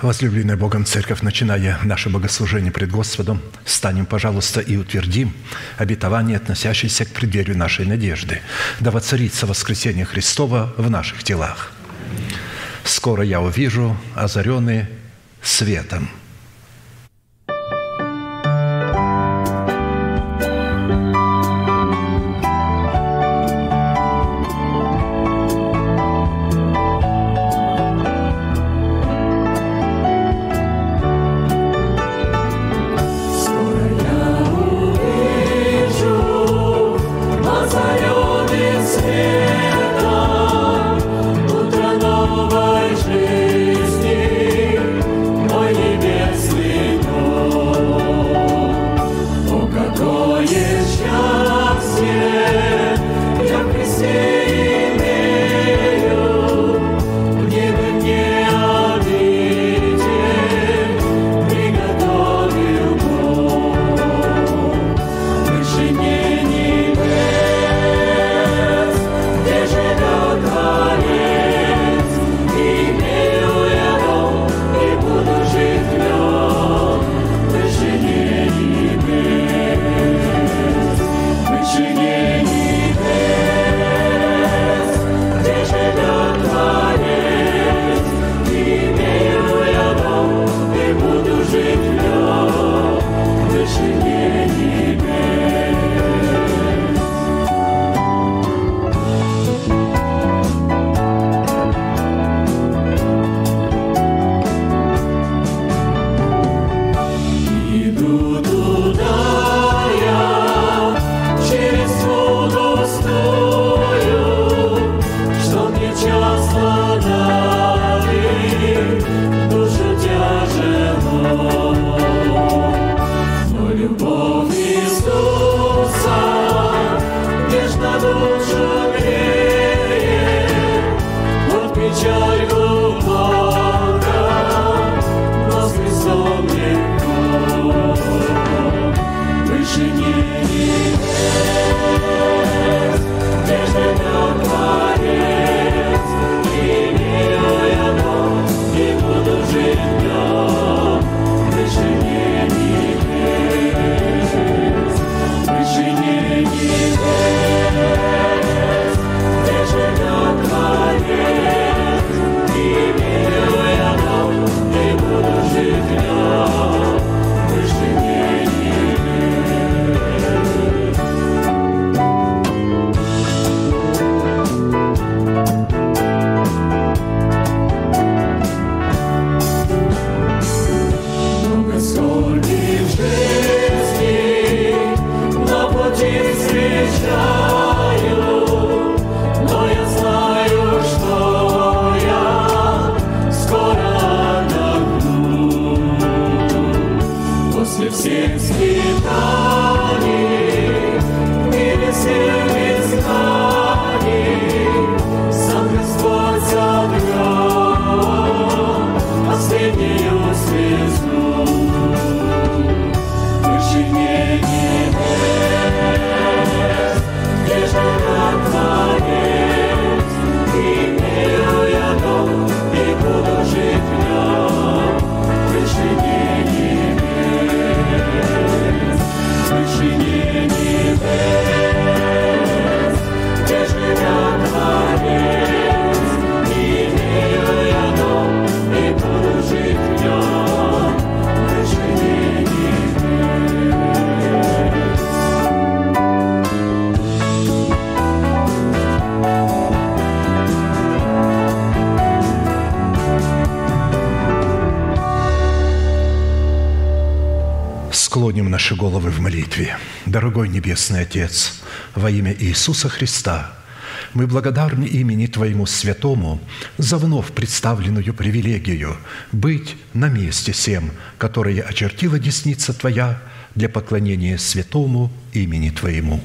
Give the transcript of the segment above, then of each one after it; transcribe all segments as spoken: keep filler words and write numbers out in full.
Возлюбленная Богом Церковь, начиная наше богослужение пред Господом, станем, пожалуйста, и утвердим обетование, относящееся к преддверию нашей надежды. Да воцарится воскресение Христова в наших телах. Скоро я увижу озаренный светом. Наши головы в молитве. Дорогой Небесный Отец, во имя Иисуса Христа, мы благодарны имени Твоему Святому за вновь представленную привилегию быть на месте сем, которое очертила десница Твоя для поклонения святому имени Твоему.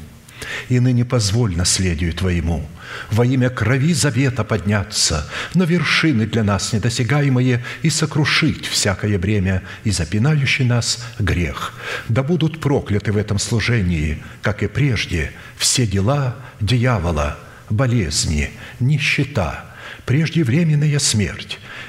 И ныне позволь наследию Твоему во имя крови завета подняться на вершины для нас недосягаемые и сокрушить всякое бремя и запинающий нас грех. Да будут прокляты в этом служении, как и прежде, все дела дьявола, болезни, нищета, преждевременная смерть,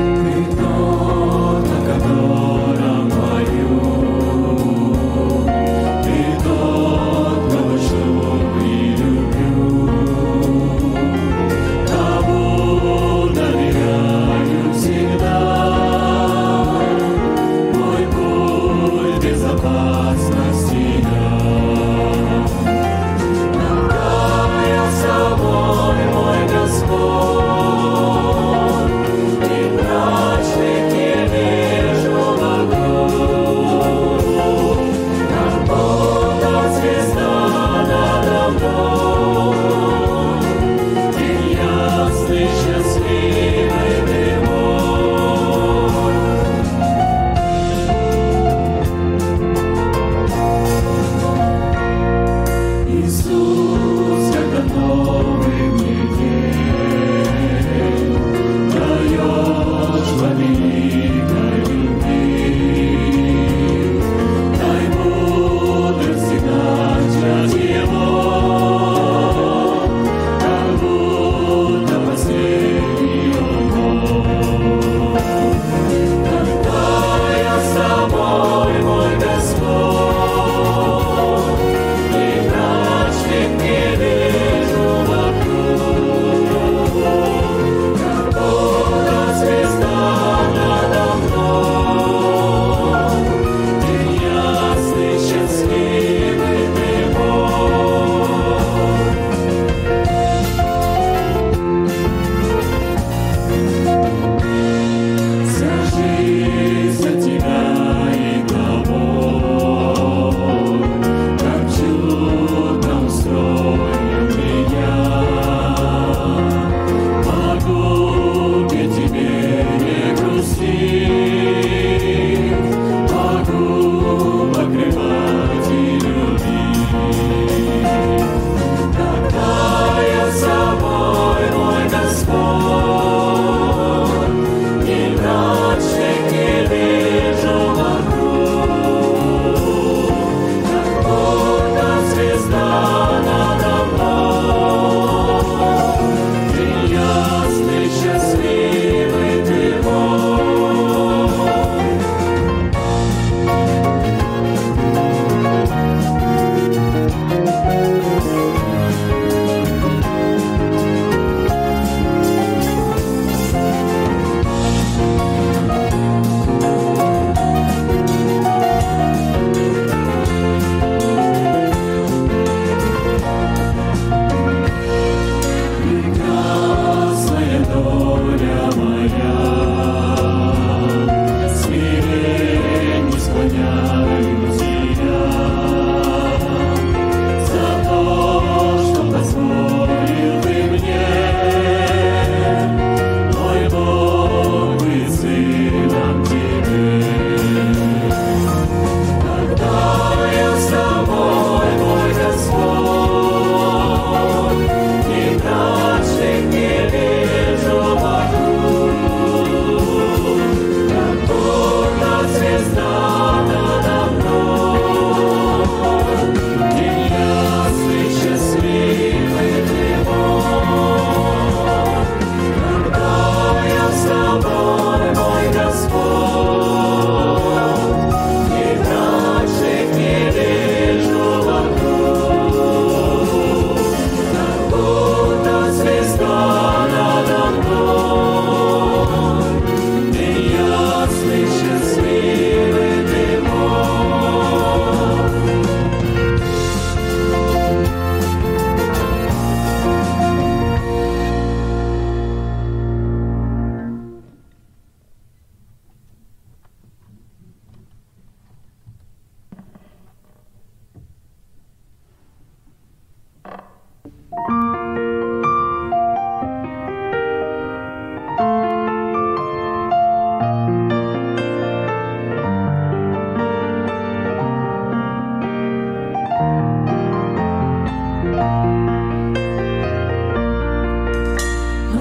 Кто-то, которому мою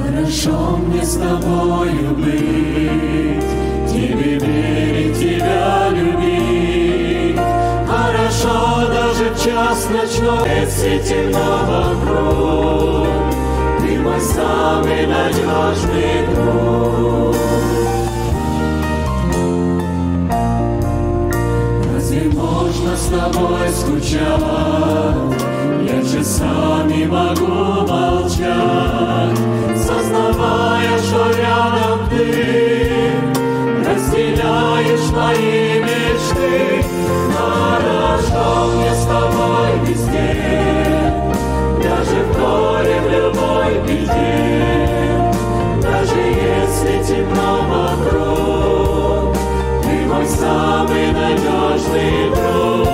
Хорошо мне с тобою быть, тебе верить, тебя любить. Хорошо даже в час ночной, если темно вокруг. Ты мой самый надежный друг. Разве можно с тобой скучать? Я часами могу молчать, сознавая, что рядом ты разделяешь мои мечты. Хорошо мне с тобой везде, даже в горе, в любой беде. Даже если темно вокруг, ты мой самый надежный друг.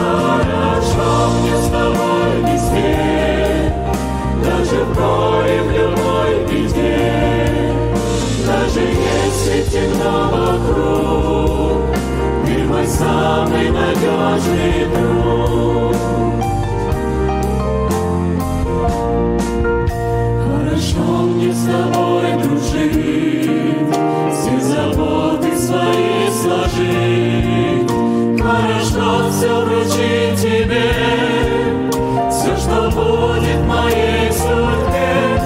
Хорошо мне с тобой везде, даже в горе, в любой беде. Даже если темно вокруг, ты мой самый надежный друг. Хорошо мне с тобой дружить, все заботы свои сложить. Хорошо все вручить тебе, все, что будет в моей судьбе.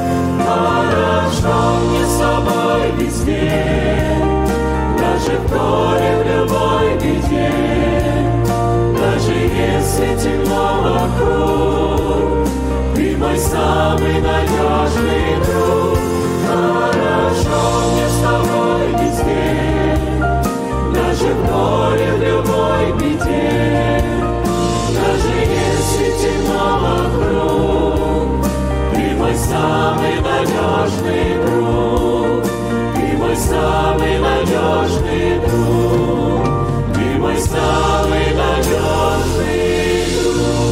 Хорошо мне с тобой везде, даже в горе, в любой беде. Даже если темно вокруг, ты мой самый надежный друг. Хорошо мне с тобой везде, даже в горе, в любой беде. Даже если темно вокруг, ты мой самый надежный друг. Ты мой самый надежный друг. Ты мой самый надежный друг.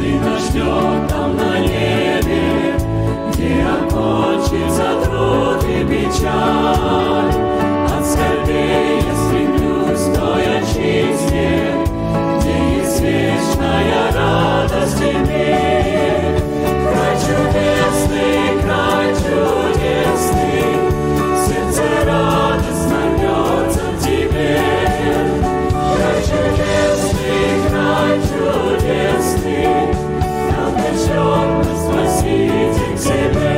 Если нас ждет там на небе, где окончится труд и печаль, от скорбей я стремлюсь к той отчизне, где есть вечная радость и мир. Край чудесный, край чудесный, сердце радостно рвется в тебе. Край чудесный, край чудесный, нам пришел нас Спаситель к себе.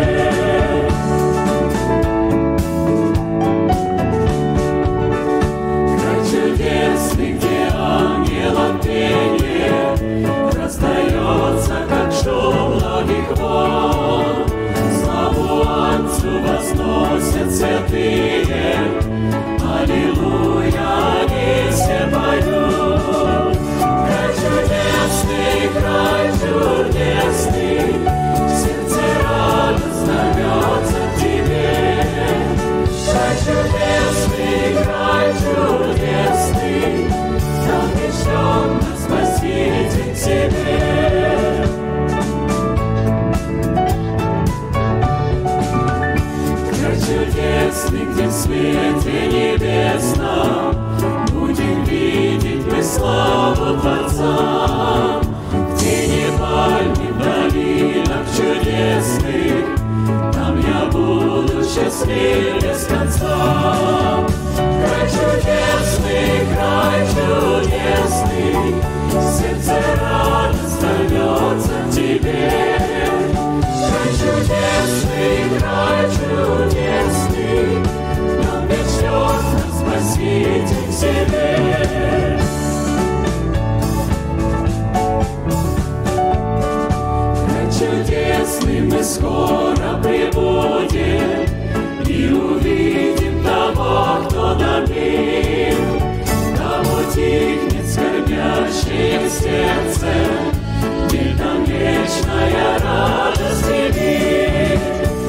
Край чудесный, где ангелов пение раздается, как шум многих волн. Славу Отцу возносят святые, аллилуйя, они все поют. Край чудесный, край чудесный, сердце радостно бьется в тебе. Край чудесный, край чудесный, там пришел нас Спаситель к себе. Чудесный, где в свете небесном будем видеть мы славу Творца. В тени пальмы, в долинах чудесных, там я буду счастлив без конца. Край чудесный, край чудесный, сердце радостно льется в тебе. Край чудесный, край чудесный, нам пришел нас Спаситель к себе. Край чудесный, мы скоро прибудем и увидим того, кто добил. Там утихнет скорбящее сердце, и там вечная радость и мир.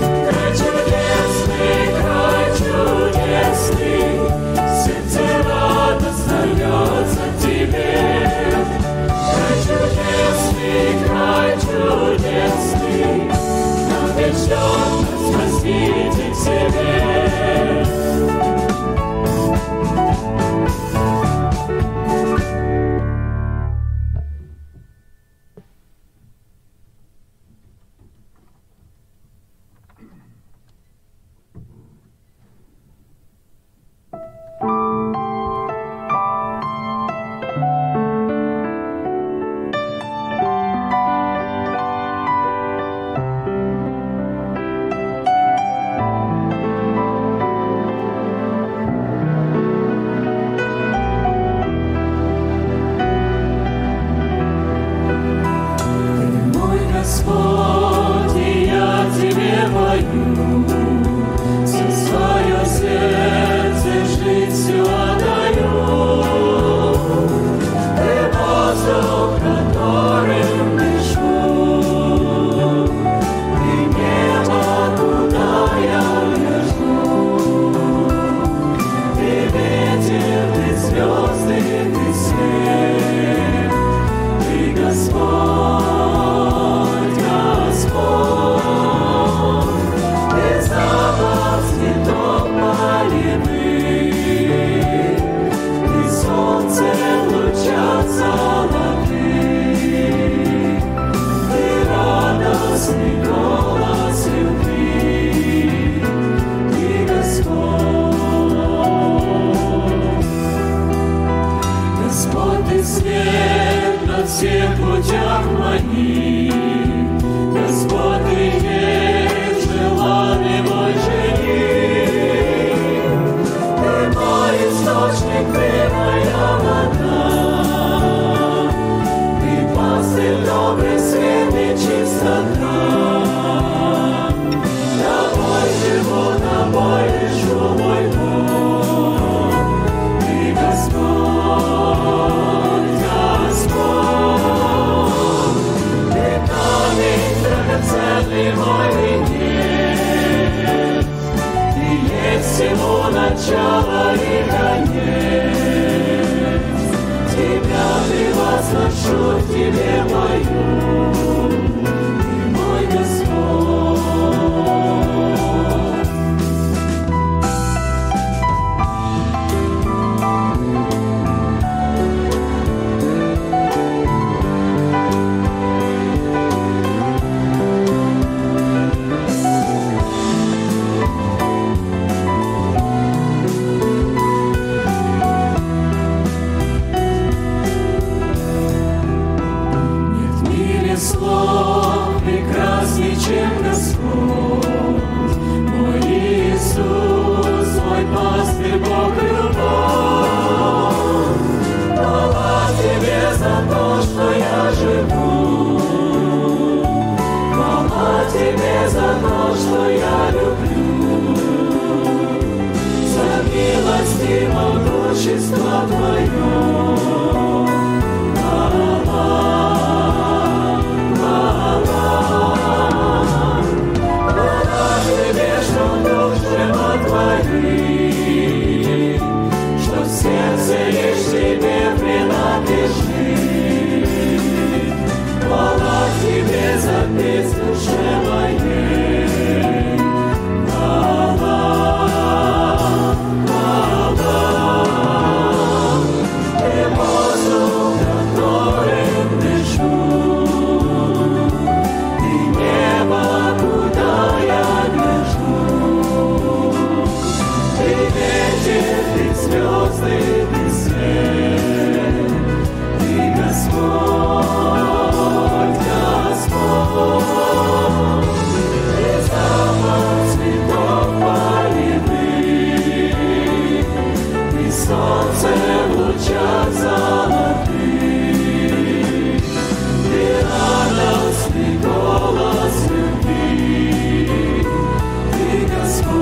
Край чудесный, край чудесный, сердце радостно льется к тебе. Край чудесный, край чудесный, нам пришел Спаситель к себе. Господь, Господь, ты там. за то, что я живу. Хвала тебе за то, что я люблю. За милость и могущество твое. Хвала, хвала. Хвала тебе, что дух жива твои, что в сердце лишь тебе принадлежит. Хвала тебе за песню душе моей. Хвала, хвала. Ты воздух, которым дышу, и небо, куда я бежу. Ты ветер, ты звезды, ты свет, ты Господь, Господь. Солнце в лучах золотых, ты радостный голос любви, ты Господь.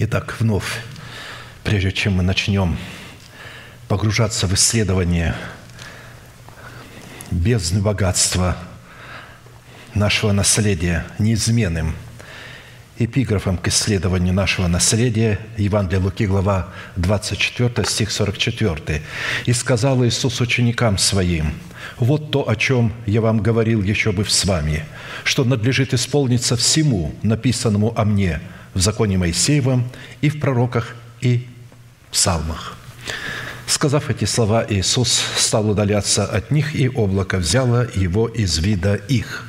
Итак, вновь, прежде чем мы начнем погружаться в исследование бездны богатства нашего наследия неизменным эпиграфом к исследованию нашего наследия, Евангелие от Луки, глава двадцать четыре, стих сорок четыре. «И сказал Иисус ученикам Своим: вот то, о чем я вам говорил, еще быв с вами, что надлежит исполниться всему, написанному о мне, в законе Моисеевом и в пророках и псалмах». Сказав эти слова, Иисус стал удаляться от них, и облако взяло его из вида их.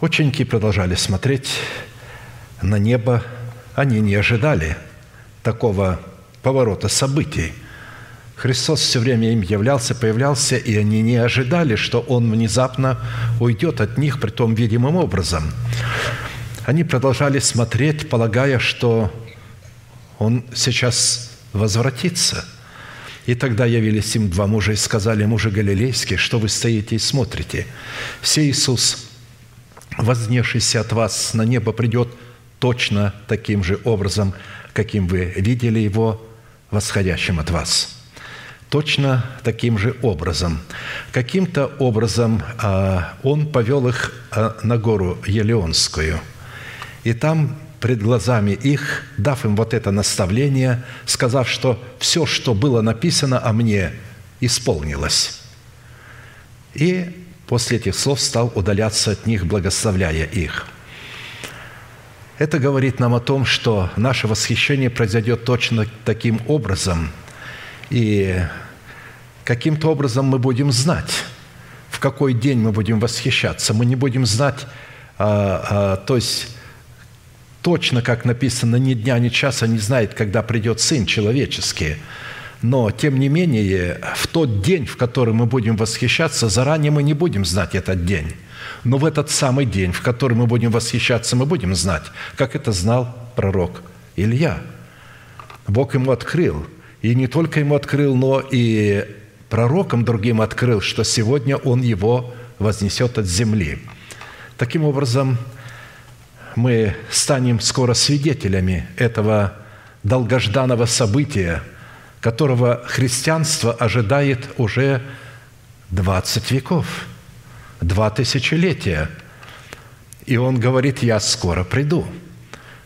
Ученики продолжали смотреть на небо. Они не ожидали такого поворота событий. Христос все время им являлся, появлялся, и они не ожидали, что Он внезапно уйдет от них, притом видимым образом. Они продолжали смотреть, полагая, что Он сейчас возвратится. И тогда явились им два мужа и сказали: мужи галилейские, что вы стоите и смотрите? Все Иисус, вознесшийся от вас на небо, придет точно таким же образом, каким вы видели Его восходящим от вас. Точно таким же образом. Каким-то образом Он повел их на гору Елеонскую. И там, пред глазами их, дав им вот это наставление, сказав, что все, что было написано о мне, исполнилось. И после этих слов стал удаляться от них, благословляя их. Это говорит нам о том, что наше восхищение произойдет точно таким образом, и каким-то образом мы будем знать, в какой день мы будем восхищаться. Мы не будем знать, а, а, то есть точно, как написано, ни дня, ни часа не знает, когда придет Сын Человеческий. Но, тем не менее, в тот день, в который мы будем восхищаться, заранее мы не будем знать этот день. Но в этот самый день, в который мы будем восхищаться, мы будем знать, как это знал пророк Илья. Бог ему открыл. И не только ему открыл, но и пророкам другим открыл, что сегодня Он его вознесет от земли. Таким образом, мы станем скоро свидетелями этого долгожданного события, которого христианство ожидает уже двадцать веков, два тысячелетия. И он говорит: «Я скоро приду».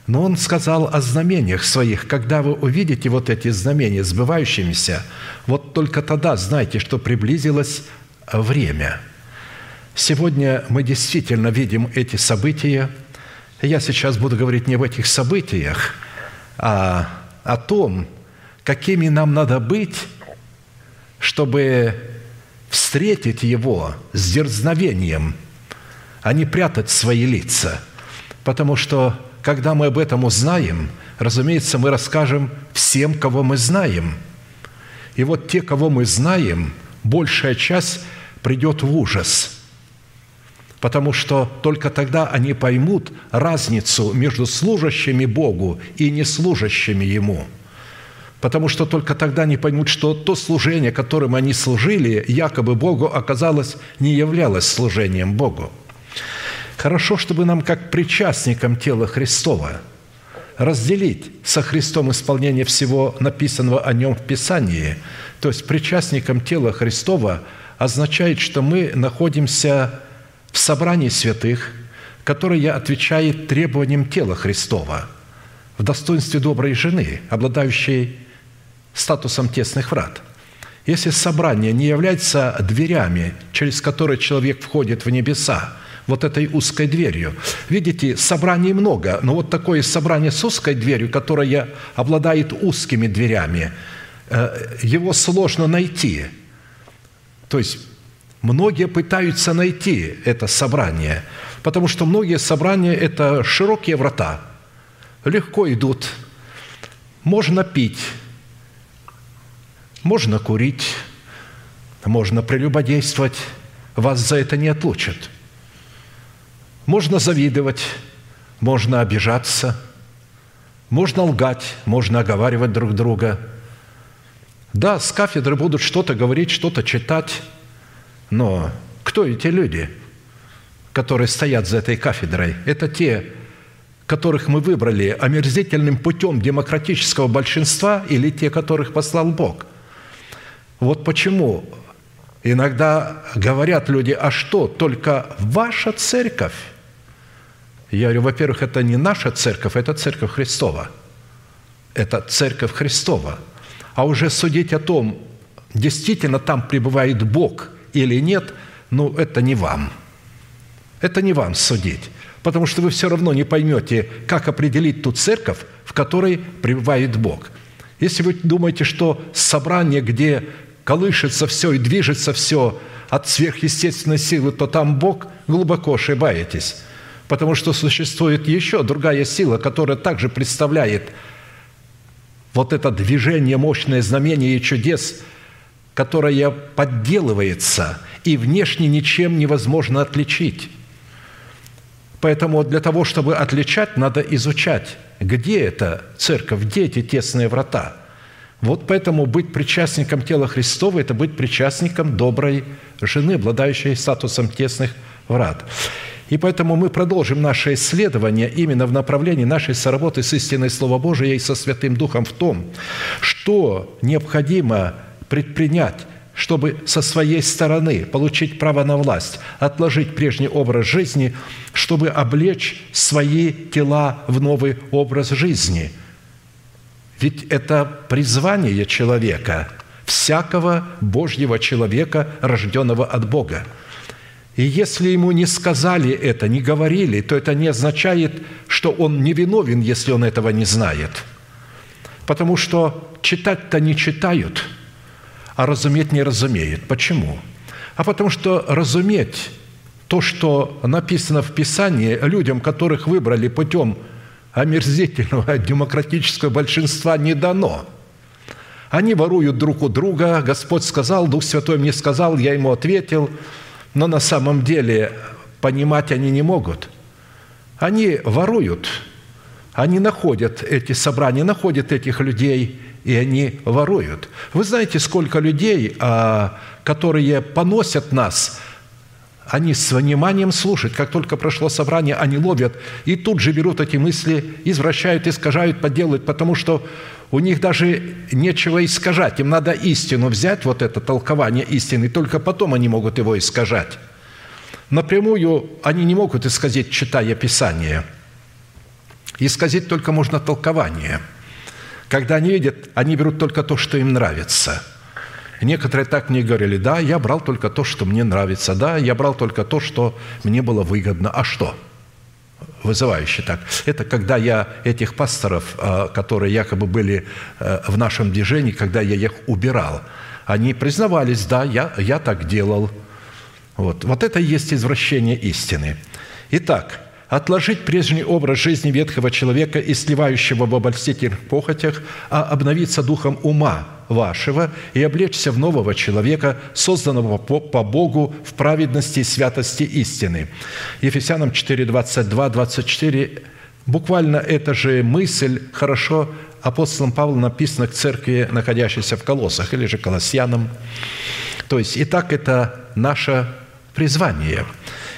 Но он сказал о знамениях своих: «Когда вы увидите вот эти знамения сбывающимися, вот только тогда знайте, что приблизилось время». Сегодня мы действительно видим эти события. Я сейчас буду говорить не об этих событиях, а о том, какими нам надо быть, чтобы встретить Его с дерзновением, а не прятать свои лица. Потому что, когда мы об этом узнаем, разумеется, мы расскажем всем, кого мы знаем. И вот те, кого мы знаем, большая часть придет в ужас, потому что только тогда они поймут разницу между служащими Богу и неслужащими Ему. Потому что только тогда они поймут, что то служение, которым они служили, якобы Богу, оказалось, не являлось служением Богу. Хорошо, чтобы нам, как причастникам тела Христова, разделить со Христом исполнение всего написанного о Нем в Писании. То есть причастникам тела Христова означает, что мы находимся в собрании святых, которое отвечает требованиям тела Христова, в достоинстве доброй жены, обладающей статусом тесных врат. Если собрание не является дверями, через которые человек входит в небеса, вот этой узкой дверью. Видите, собраний много, но вот такое собрание с узкой дверью, которое обладает узкими дверями, его сложно найти. То есть многие пытаются найти это собрание, потому что многие собрания – это широкие врата, легко идут, можно пить, можно курить, можно прелюбодействовать, вас за это не отлучат. Можно завидовать, можно обижаться, можно лгать, можно оговаривать друг друга. Да, с кафедры будут что-то говорить, что-то читать, но кто эти люди, которые стоят за этой кафедрой? Это те, которых мы выбрали омерзительным путем демократического большинства, или те, которых послал Бог? Вот почему иногда говорят люди: а что, только ваша церковь? Я говорю: во-первых, это не наша церковь, это церковь Христова. Это церковь Христова. А уже судить о том, действительно там пребывает Бог или нет, ну, это не вам. Это не вам судить. Потому что вы все равно не поймете, как определить ту церковь, в которой пребывает Бог. Если вы думаете, что собрание, где колышется все и движется все от сверхъестественной силы, то там Бог, глубоко ошибаетесь. Потому что существует еще другая сила, которая также представляет вот это движение, мощное знамение и чудес, которое подделывается и внешне ничем невозможно отличить. Поэтому для того, чтобы отличать, надо изучать, где эта церковь, где эти тесные врата. Вот поэтому быть причастником тела Христова – это быть причастником доброй жены, обладающей статусом тесных врат. И поэтому мы продолжим наше исследование именно в направлении нашей соработы с истиной Слова Божия и со Святым Духом в том, что необходимо предпринять, чтобы со своей стороны получить право на власть, отложить прежний образ жизни, чтобы облечь свои тела в новый образ жизни. Ведь это призвание человека, всякого Божьего человека, рожденного от Бога. И если ему не сказали это, не говорили, то это не означает, что он невиновен, если он этого не знает. Потому что читать-то не читают, а разуметь не разумеют. Почему? А потому что разуметь то, что написано в Писании, людям, которых выбрали путем омерзительного демократического большинства, не дано. Они воруют друг у друга. Господь сказал, Дух Святой мне сказал, я ему ответил. Но на самом деле понимать они не могут. Они воруют, они находят эти собрания, находят этих людей, и они воруют. Вы знаете, сколько людей, которые поносят нас, они с вниманием слушают. Как только прошло собрание, они ловят и тут же берут эти мысли, извращают, искажают, подделывают, потому что у них даже нечего искажать. Им надо истину взять, вот это толкование истины, только потом они могут его искажать. Напрямую они не могут исказить, читая Писание. Исказить только можно толкование. Когда они видят, они берут только то, что им нравится. Некоторые так мне говорили: да, я брал только то, что мне нравится, да, я брал только то, что мне было выгодно. А что? Вызывающе так. Это когда я этих пасторов, которые якобы были в нашем движении, когда я их убирал, они признавались: да, я, я так делал. Вот. Вот это и есть извращение истины. Итак, отложить прежний образ жизни ветхого человека и сливающего в обольстительных похотях, а обновиться духом ума вашего и облечься в нового человека, созданного по Богу в праведности и святости истины. Ефесянам четыре, двадцать два, двадцать четыре. Буквально эта же мысль хорошо апостолом Павлом написана к церкви, находящейся в Колоссах, или же Колоссянам. То есть, и так это наше призвание.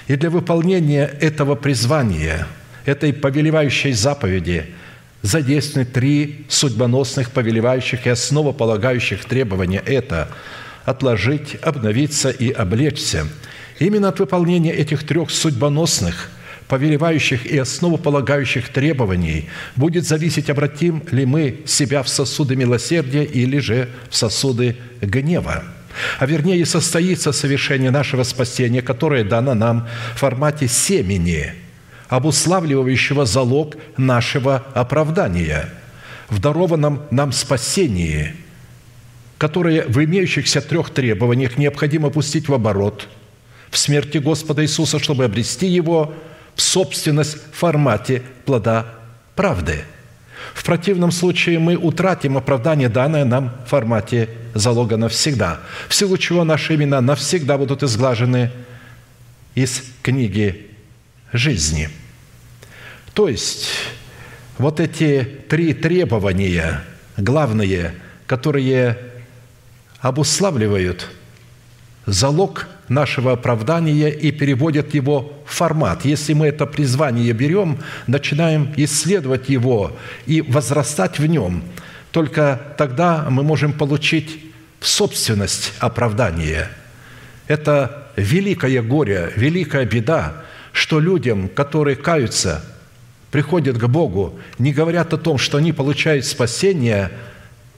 И для выполнения этого призвания, этой повелевающей заповеди, задействованы три судьбоносных, повелевающих и основополагающих требования. Это отложить, обновиться и облечься. Именно от выполнения этих трех судьбоносных, повелевающих и основополагающих требований будет зависеть, обратим ли мы себя в сосуды милосердия или же в сосуды гнева. А вернее, состоится совершение нашего спасения, которое дано нам в формате семени, обуславливающего залог нашего оправдания, в дарованном нам спасении, которое в имеющихся трех требованиях необходимо пустить в оборот в смерти Господа Иисуса, чтобы обрести его в собственность в формате плода правды. В противном случае мы утратим оправдание, данное нам в формате залога навсегда, в силу чего наши имена навсегда будут изглажены из книги жизни. То есть, вот эти три требования, главные, которые обуславливают залог нашего оправдания и переводят его в формат. Если мы это призвание берем, начинаем исследовать его и возрастать в нем, только тогда мы можем получить в собственность оправдание. Это великое горе, великая беда, что людям, которые каются, приходят к Богу, не говорят о том, что они получают спасение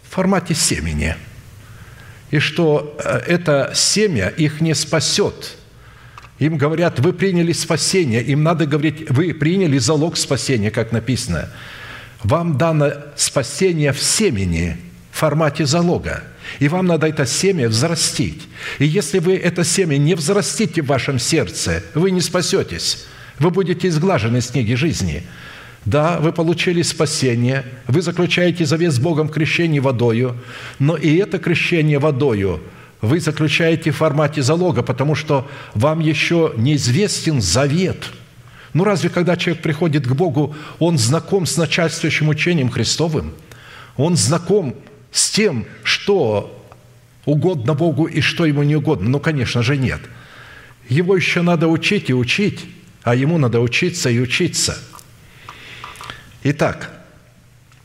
в формате семени, и что это семя их не спасет. Им говорят: вы приняли спасение. Им надо говорить: вы приняли залог спасения, как написано. Вам дано спасение в семени, в формате залога. И вам надо это семя взрастить. И если вы это семя не взрастите в вашем сердце, вы не спасетесь. Вы будете изглажены с книги жизни. Да, вы получили спасение, вы заключаете завет с Богом в крещении водою, но и это крещение водою вы заключаете в формате залога, потому что вам еще неизвестен завет. Ну разве когда человек приходит к Богу, он знаком с начальствующим учением Христовым? Он знаком с тем, что угодно Богу и что ему не угодно? Ну, конечно же, нет. Его еще надо учить и учить, а ему надо учиться и учиться. Итак,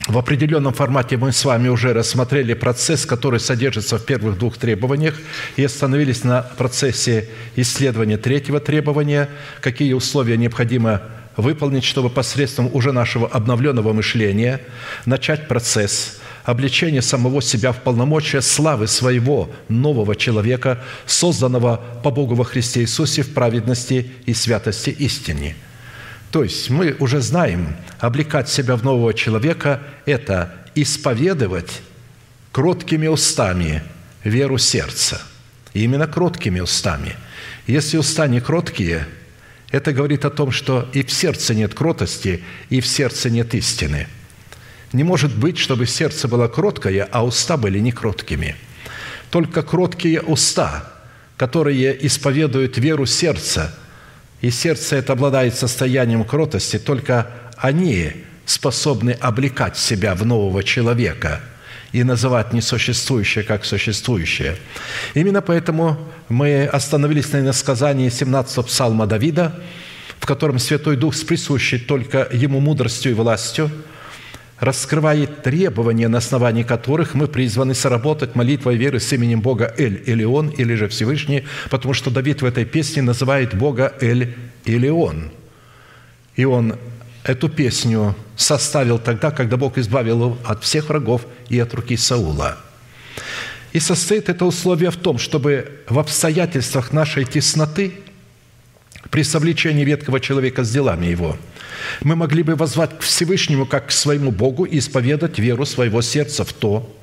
в определенном формате мы с вами уже рассмотрели процесс, который содержится в первых двух требованиях, и остановились на процессе исследования третьего требования, какие условия необходимо выполнить, чтобы посредством уже нашего обновленного мышления начать процесс облечения самого себя в полномочия славы своего нового человека, созданного по Богу во Христе Иисусе в праведности и святости истине. То есть мы уже знаем, облекать себя в нового человека – это исповедовать кроткими устами веру сердца. И именно кроткими устами. Если уста не кроткие, это говорит о том, что и в сердце нет кротости, и в сердце нет истины. Не может быть, чтобы сердце было кроткое, а уста были не кроткими. Только кроткие уста, которые исповедуют веру сердца, и сердце это обладает состоянием кротости, только они способны облекать себя в нового человека и называть несуществующее как существующее. Именно поэтому мы остановились на иносказании семнадцатого псалма Давида, в котором Святой Дух с присущей только Ему мудростью и властью раскрывает требования, на основании которых мы призваны соработать молитвой веры с именем Бога Эль-Элион, или же Всевышний, потому что Давид в этой песне называет Бога Эль-Элион. И он эту песню составил тогда, когда Бог избавил его от всех врагов и от руки Саула. И состоит это условие в том, чтобы в обстоятельствах нашей тесноты, при совлечении ветхого человека с делами его, мы могли бы воззвать к Всевышнему как к своему Богу и исповедать веру своего сердца в то,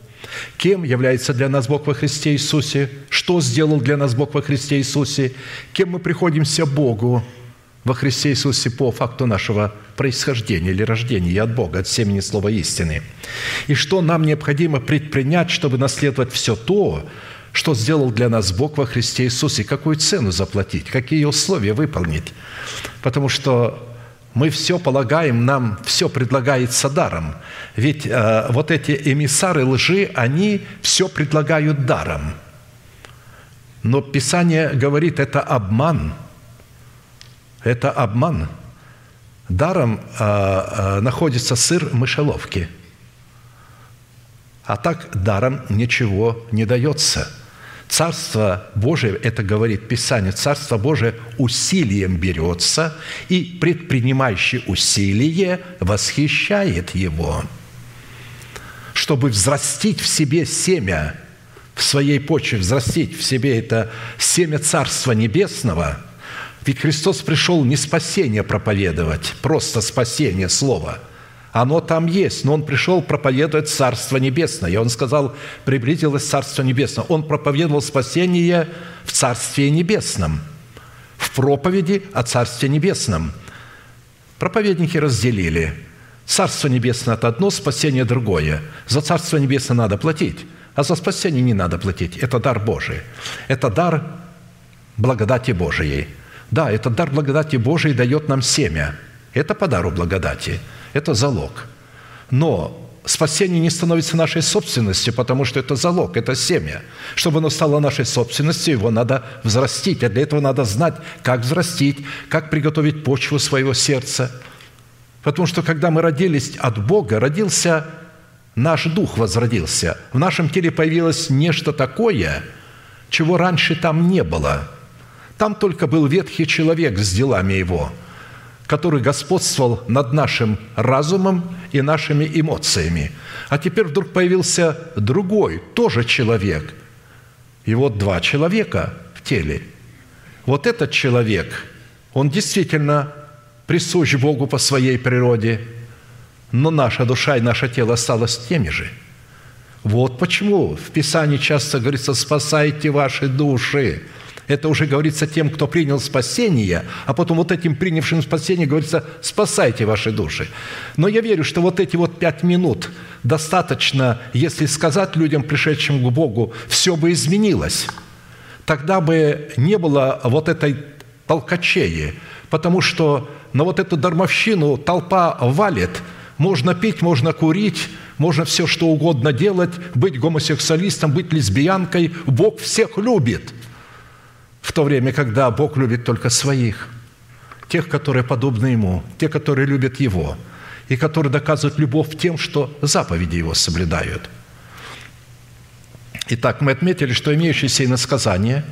кем является для нас Бог во Христе Иисусе, что сделал для нас Бог во Христе Иисусе, кем мы приходимся Богу во Христе Иисусе по факту нашего происхождения или рождения от Бога, от семени слова истины, и что нам необходимо предпринять, чтобы наследовать все то, что сделал для нас Бог во Христе Иисусе, какую цену заплатить, какие условия выполнить. Потому что мы все полагаем, нам все предлагается даром. Ведь э, вот эти эмиссары лжи, они все предлагают даром. Но Писание говорит, это обман. Это обман. Даром э, э, находится сыр мышеловки. А так даром ничего не дается. Царство Божие, это говорит Писание, Царство Божие усилием берется, и предпринимающий усилие восхищает его. Чтобы взрастить в себе семя, в своей почве взрастить в себе это семя Царства Небесного, ведь Христос пришел не спасение проповедовать, просто спасение слова. Оно там есть, но Он пришел проповедовать Царство Небесное. И Он сказал, приблизилось Царство Небесное. Он проповедовал спасение в Царстве Небесном, в проповеди о Царстве Небесном. Проповедники разделили. Царство Небесное – это одно, спасение – другое. За Царство Небесное надо платить, а за спасение не надо платить. Это дар Божий. Это дар благодати Божией. Да, этот дар благодати Божией дает нам семя. Это по дару благодати. Это залог. Но спасение не становится нашей собственностью, потому что это залог, это семя. Чтобы оно стало нашей собственностью, его надо взрастить. А для этого надо знать, как взрастить, как приготовить почву своего сердца. Потому что, когда мы родились от Бога, родился наш дух, возродился. В нашем теле появилось нечто такое, чего раньше там не было. Там только был ветхий человек с делами его, который господствовал над нашим разумом и нашими эмоциями. А теперь вдруг появился другой, тоже человек. И вот два человека в теле. Вот этот человек, он действительно присущ Богу по своей природе, но наша душа и наше тело осталось теми же. Вот почему в Писании часто говорится «спасайте ваши души». Это уже говорится тем, кто принял спасение, а потом вот этим принявшим спасение говорится «спасайте ваши души». Но я верю, что вот эти вот пять минут достаточно, если сказать людям, пришедшим к Богу, все бы изменилось. Тогда бы не было вот этой толкачеи, потому что на вот эту дармовщину толпа валит. Можно пить, можно курить, можно все что угодно делать, быть гомосексуалистом, быть лесбиянкой. Бог всех любит. В то время, когда Бог любит только своих, тех, которые подобны Ему, те, которые любят Его, и которые доказывают любовь тем, что заповеди Его соблюдают. Итак, мы отметили, что имеющееся иносказание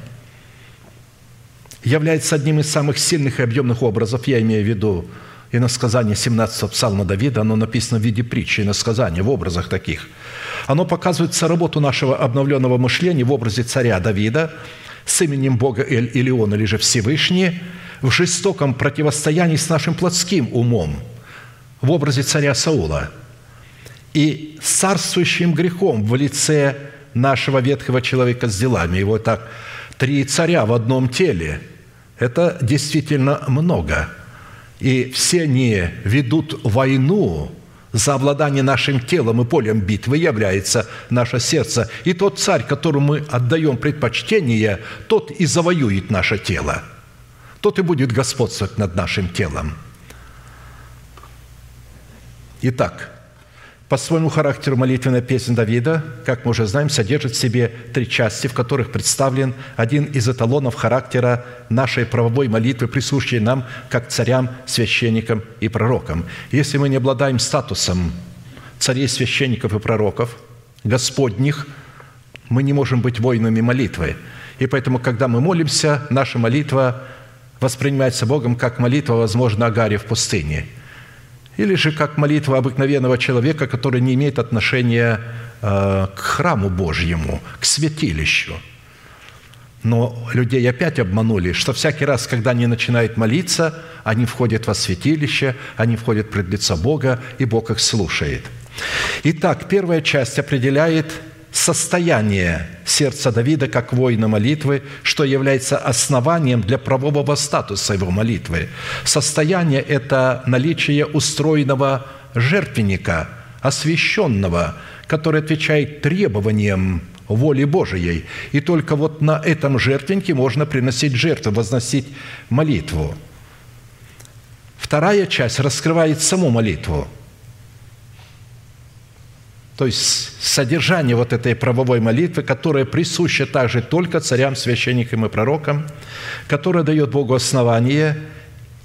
является одним из самых сильных и объемных образов, я имею в виду иносказание семнадцатого псалма Давида, оно написано в виде притчи, иносказания, в образах таких. Оно показывает работу нашего обновленного мышления в образе царя Давида, с именем Бога Эль-Элион, или же Всевышний, в жестоком противостоянии с нашим плотским умом, в образе царя Саула, и с царствующим грехом в лице нашего ветхого человека с делами. Его так, три царя в одном теле. Это действительно много. И все они ведут войну. За обладание нашим телом и полем битвы является наше сердце. И тот царь, которому мы отдаем предпочтение, тот и завоюет наше тело. Тот и будет господствовать над нашим телом. Итак, По своему характеру молитвенная песнь Давида, как мы уже знаем, содержит в себе три части, в которых представлен один из эталонов характера нашей правовой молитвы, присущей нам как царям, священникам и пророкам. Если мы не обладаем статусом царей, священников и пророков, господних, мы не можем быть воинами молитвы. И поэтому, когда мы молимся, наша молитва воспринимается Богом как молитва, возможно, Агаре в пустыне. Или же как молитва обыкновенного человека, который не имеет отношения э, к храму Божьему, к святилищу. Но людей опять обманули, что всякий раз, когда они начинают молиться, они входят во святилище, они входят пред лицо Бога, и Бог их слушает. Итак, первая часть определяет состояние сердца Давида как воина молитвы, что является основанием для правового статуса его молитвы. Состояние – это наличие устроенного жертвенника, освященного, который отвечает требованиям воли Божией. И только вот на этом жертвеннике можно приносить жертву, возносить молитву. Вторая часть раскрывает саму молитву. То есть содержание вот этой правовой молитвы, которая присуща также только царям, священникам и пророкам, которая дает Богу основание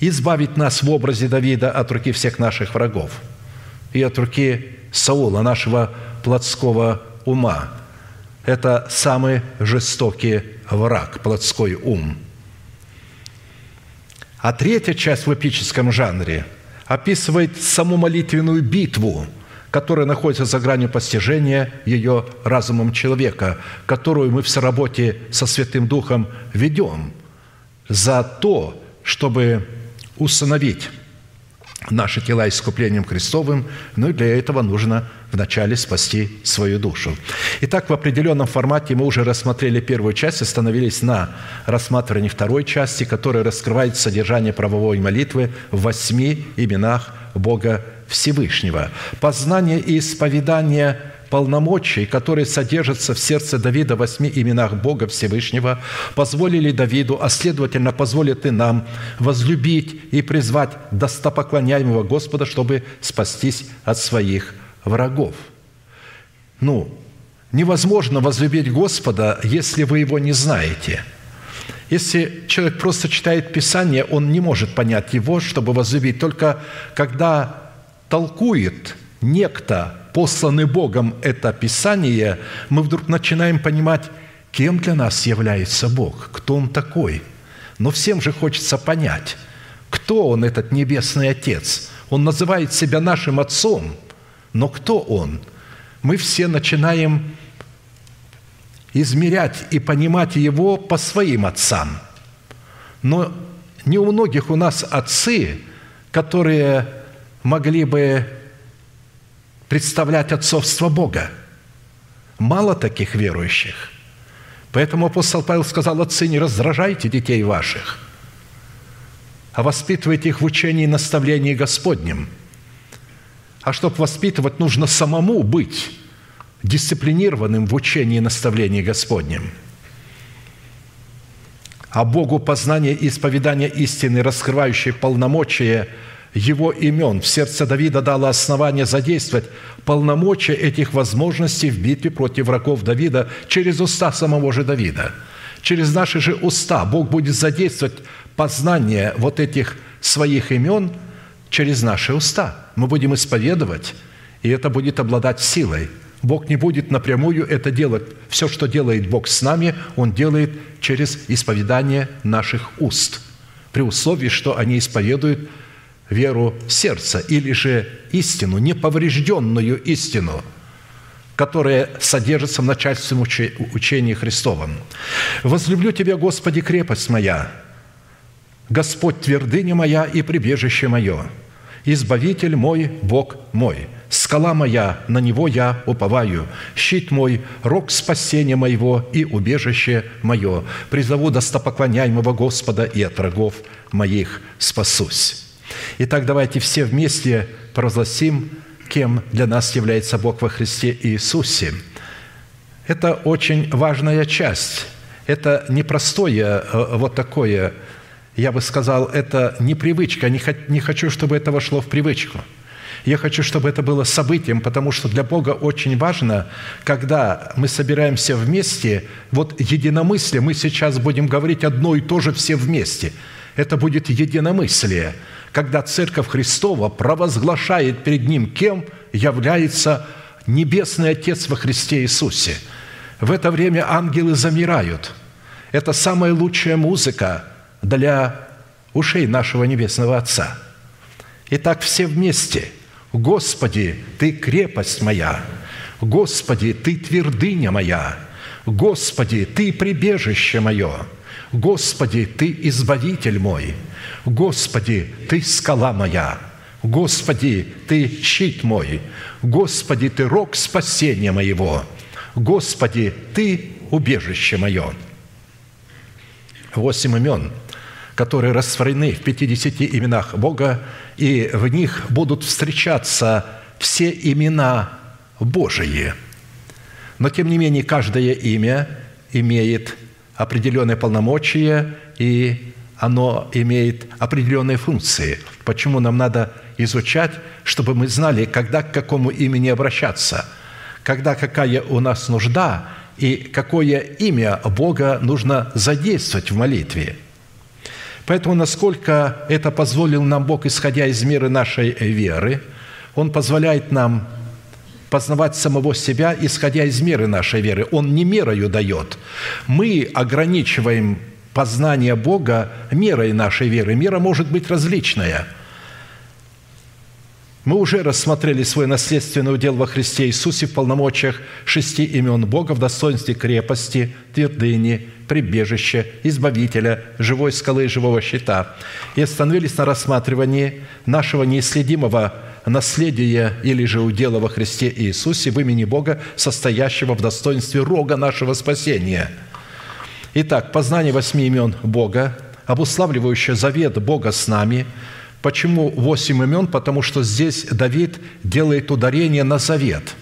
избавить нас в образе Давида от руки всех наших врагов и от руки Саула, нашего плотского ума. Это самый жестокий враг, плотской ум. А третья часть в эпическом жанре описывает саму молитвенную битву, которая находится за гранью постижения ее разумом человека, которую мы в соработе со Святым Духом ведем за то, чтобы усыновить наши тела искуплением Христовым, но и для этого нужно вначале спасти свою душу. Итак, в определенном формате мы уже рассмотрели первую часть и остановились на рассматривании второй части, которая раскрывает содержание правовой молитвы в восьми именах Бога Всевышнего. Познание и исповедание полномочий, которые содержатся в сердце Давида в восьми именах Бога Всевышнего, позволили Давиду, а следовательно, позволит и нам возлюбить и призвать достопоклоняемого Господа, чтобы спастись от своих врагов. Ну, невозможно возлюбить Господа, если вы его не знаете. Если человек просто читает Писание, он не может понять его, чтобы возлюбить. Только когда толкует некто, посланный Богом, это Писание, мы вдруг начинаем понимать, кем для нас является Бог, кто Он такой. Но всем же хочется понять, кто Он, этот Небесный Отец. Он называет себя нашим Отцом, но кто Он? Мы все начинаем измерять и понимать Его по своим отцам. Но не у многих у нас отцы, которые могли бы представлять отцовство Бога. Мало таких верующих. Поэтому апостол Павел сказал: «Отцы, не раздражайте детей ваших, а воспитывайте их в учении и наставлении Господнем». А чтобы воспитывать, нужно самому быть дисциплинированным в учении и наставлении Господнем. А Богу познание и исповедание истины, раскрывающие полномочия Его имен в сердце Давида, дало основание задействовать полномочия этих возможностей в битве против врагов Давида через уста самого же Давида. Через наши же уста Бог будет задействовать познание вот этих своих имен через наши уста. Мы будем исповедовать, и это будет обладать силой. Бог не будет напрямую это делать. Все, что делает Бог с нами, Он делает через исповедание наших уст, при условии, что они исповедуют веру сердца, или же истину, неповрежденную истину, которая содержится в начальственном учении Христовом. «Возлюблю Тебя, Господи, крепость моя, Господь твердыня моя и прибежище мое, избавитель мой, Бог мой, скала моя, на Него я уповаю, щит мой, рог спасения моего и убежище мое, призову достопоклоняемого Господа и от врагов моих спасусь». Итак, давайте все вместе провозгласим, кем для нас является Бог во Христе Иисусе. Это очень важная часть. Это непростое вот такое, я бы сказал, это не привычка. Не хочу, чтобы это вошло в привычку. Я хочу, чтобы это было событием, потому что для Бога очень важно, когда мы собираемся вместе, вот единомыслие, мы сейчас будем говорить одно и то же все вместе. Это будет единомыслие, когда Церковь Христова провозглашает перед Ним, кем является Небесный Отец во Христе Иисусе. В это время ангелы замирают. Это самая лучшая музыка для ушей нашего Небесного Отца. Итак, все вместе. «Господи, Ты крепость моя! Господи, Ты твердыня моя! Господи, Ты прибежище мое! Господи, Ты избавитель мой! Господи, Ты скала моя! Господи, Ты щит мой! Господи, Ты рог спасения моего! Господи, Ты убежище мое!» Восемь имен, которые растворены в пятидесяти именах Бога, и в них будут встречаться все имена Божии. Но, тем не менее, каждое имя имеет определенные полномочия, и оно имеет определенные функции. Почему нам надо изучать, чтобы мы знали, когда к какому имени обращаться, когда какая у нас нужда, и какое имя Бога нужно задействовать в молитве. Поэтому, насколько это позволил нам Бог, исходя из меры нашей веры, Он позволяет нам познавать самого себя, исходя из меры нашей веры. Он не мерою дает. Мы ограничиваем познание Бога мерой нашей веры. Мера может быть различная. Мы уже рассмотрели свой наследственный удел во Христе Иисусе в полномочиях шести имен Бога в достоинстве крепости, твердыни, прибежища, избавителя, живой скалы и живого щита, и остановились на рассматривании нашего неисследимого наследия или же удела во Христе Иисусе в имени Бога, состоящего в достоинстве рога нашего спасения. Итак, познание восьми имен Бога, обуславливающее завет Бога с нами. Почему восемь имен? Потому что здесь Давид делает ударение на завет.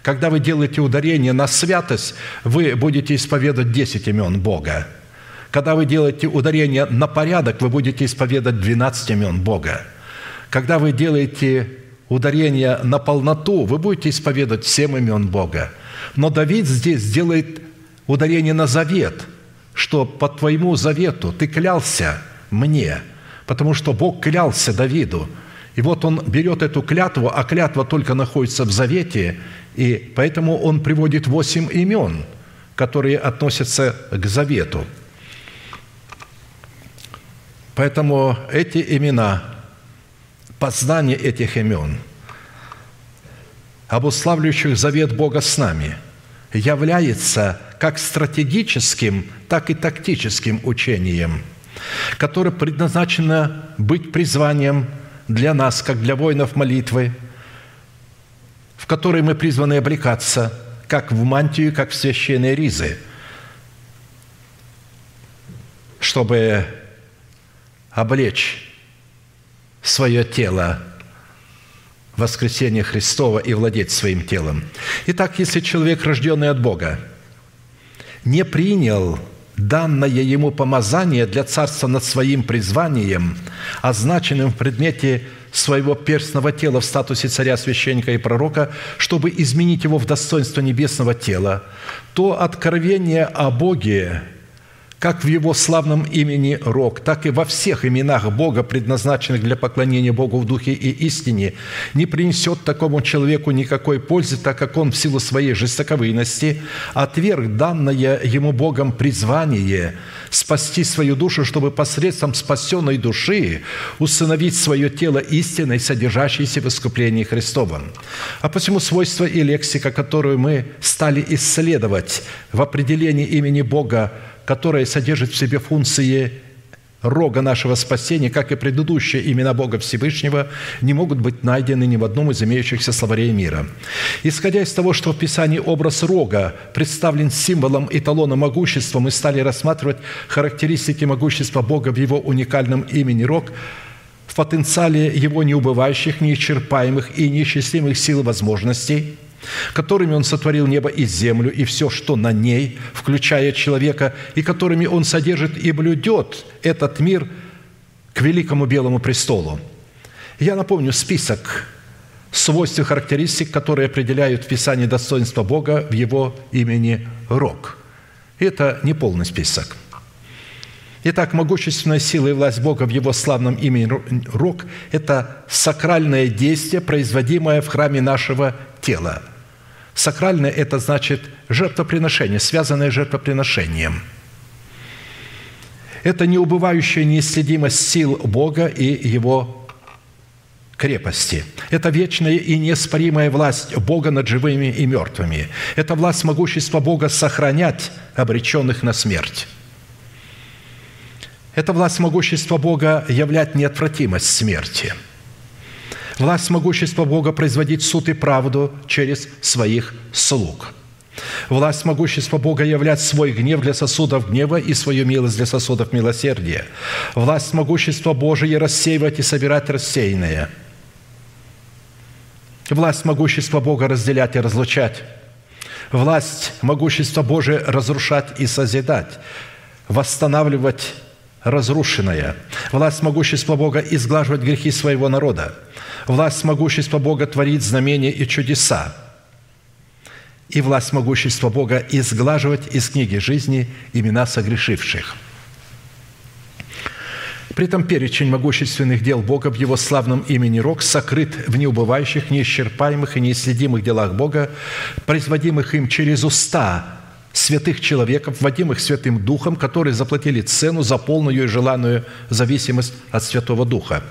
Когда вы делаете ударение на святость, вы будете исповедовать десять имен Бога. Когда вы делаете ударение на порядок, вы будете исповедовать двенадцать имен Бога. Когда вы делаете ударение на полноту, вы будете исповедовать семь имен Бога. Но Давид здесь делает ударение на завет, что по твоему завету ты клялся мне, потому что Бог клялся Давиду. И вот он берет эту клятву, а клятва только находится в завете, и поэтому он приводит восемь имен, которые относятся к завету. Поэтому эти имена, познание этих имен, обуславливающих завет Бога с нами, является как стратегическим, так и тактическим учением, которое предназначено быть призванием для нас, как для воинов молитвы, в которой мы призваны облекаться, как в мантию, как в священные ризы, чтобы облечь свое тело воскресения Христова и владеть своим телом. Итак, если человек, рожденный от Бога, не принял данное ему помазание для царства над своим призванием, означенным в предмете своего перстного тела в статусе царя, священника и пророка, чтобы изменить его в достоинство небесного тела, то откровение о Боге, как в Его славном имени Рог, так и во всех именах Бога, предназначенных для поклонения Богу в Духе и Истине, не принесет такому человеку никакой пользы, так как он в силу своей жестоковыности отверг данное ему Богом призвание спасти свою душу, чтобы посредством спасенной души усыновить свое тело истиной, содержащейся в искуплении Христовом. А посему свойства и лексика, которую мы стали исследовать в определении имени Бога, которая содержит в себе функции рога нашего спасения, как и предыдущие имена Бога Всевышнего, не могут быть найдены ни в одном из имеющихся словарей мира. Исходя из того, что в Писании образ рога представлен символом и эталоном могущества, мы стали рассматривать характеристики могущества Бога в Его уникальном имени Рог, в потенциале Его неубывающих, неисчерпаемых и неисчислимых сил и возможностей, которыми Он сотворил небо и землю, и все, что на ней, включая человека, и которыми Он содержит и блюдет этот мир к великому белому престолу. Я напомню список свойств и характеристик, которые определяют в Писании достоинство Бога в Его имени Рог. Это не полный список. Итак, могущественная сила и власть Бога в Его славном имени Рог – это сакральное действие, производимое в храме нашего тела. Сакральное – это значит жертвоприношение, связанное с жертвоприношением. Это неубывающая неисследимость сил Бога и Его крепости. Это вечная и неоспоримая власть Бога над живыми и мертвыми. Это власть могущества Бога сохранять обреченных на смерть. Это власть могущества Бога являть неотвратимость смерти. Власть могущества Бога производить суд и правду через своих слуг. Власть могущества Бога являть свой гнев для сосудов гнева и свою милость для сосудов милосердия. Власть могущества Божия рассеивать и собирать рассеянное. Власть могущества Бога разделять и разлучать. Власть могущества Божия разрушать и созидать. Восстанавливать разрушенное. Власть могущества Бога изглаживать грехи своего народа. Власть могущества Бога творить знамения и чудеса. И власть могущества Бога изглаживать из книги жизни имена согрешивших. При этом перечень могущественных дел Бога в Его славном имени Рог сокрыт в неубывающих, неисчерпаемых и неисследимых делах Бога, производимых им через уста святых человеков, вводимых Святым Духом, которые заплатили цену за полную и желанную зависимость от Святого Духа.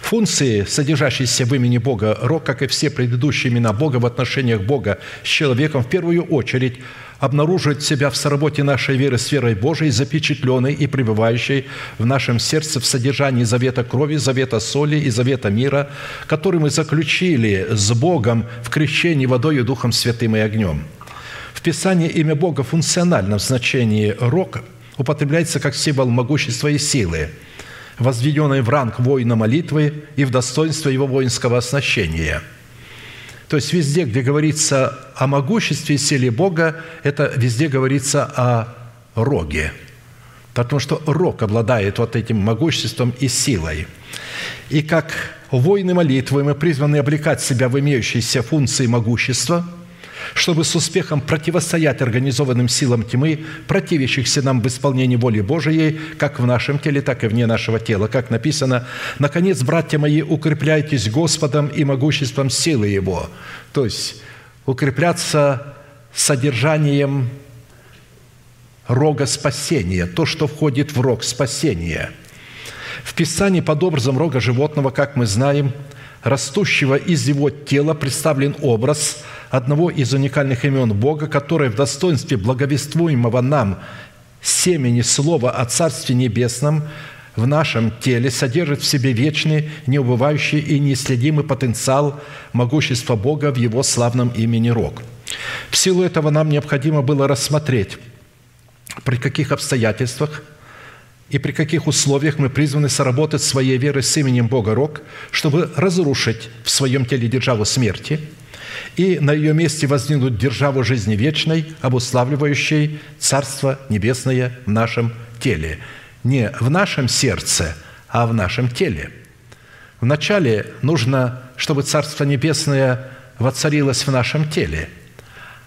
Функции, содержащиеся в имени Бога Рог, как и все предыдущие имена Бога в отношениях Бога с человеком, в первую очередь обнаруживают себя в соработе нашей веры с верой Божией, запечатленной и пребывающей в нашем сердце в содержании завета крови, завета соли и завета мира, который мы заключили с Богом в крещении водой и Духом Святым и огнем. В Писании имя Бога в функциональном значении Рог употребляется как символ могущества и силы, возведенный в ранг воина молитвы и в достоинство его воинского оснащения. То есть везде, где говорится о могуществе и силе Бога, это везде говорится о роге, потому что рог обладает вот этим могуществом и силой. И как воины молитвы мы призваны облекать себя в имеющиеся функции могущества, чтобы с успехом противостоять организованным силам тьмы, противящихся нам в исполнении воли Божией, как в нашем теле, так и вне нашего тела. Как написано: «Наконец, братья мои, укрепляйтесь Господом и могуществом силы Его». То есть укрепляться содержанием рога спасения, то, что входит в рог спасения. В Писании под образом рога животного, как мы знаем, растущего из его тела, представлен образ одного из уникальных имен Бога, который в достоинстве благовествуемого нам семени Слова о Царстве Небесном в нашем теле содержит в себе вечный, неубывающий и неисследимый потенциал могущества Бога в Его славном имени Рог. В силу этого нам необходимо было рассмотреть, при каких обстоятельствах и при каких условиях мы призваны соработать своей верой с именем Бога Рог, чтобы разрушить в своем теле державу смерти и на ее месте воздвинуть державу жизни вечной, обуславливающей Царство Небесное в нашем теле. Не в нашем сердце, а в нашем теле. Вначале нужно, чтобы Царство Небесное воцарилось в нашем теле.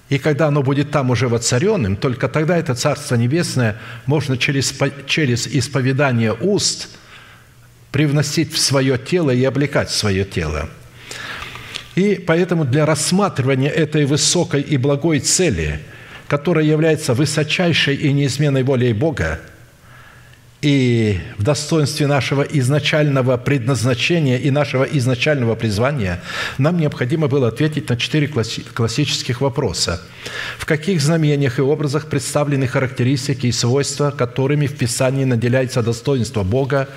И когда оно будет там уже воцаренным, только тогда это Царство Небесное можно через, через исповедание уст привносить в свое тело и облекать в свое тело. И поэтому для рассматривания этой высокой и благой цели, которая является высочайшей и неизменной волей Бога, и в достоинстве нашего изначального предназначения и нашего изначального призвания, нам необходимо было ответить на четыре классических вопроса. В каких знамениях и образах представлены характеристики и свойства, которыми в Писании наделяется достоинство Бога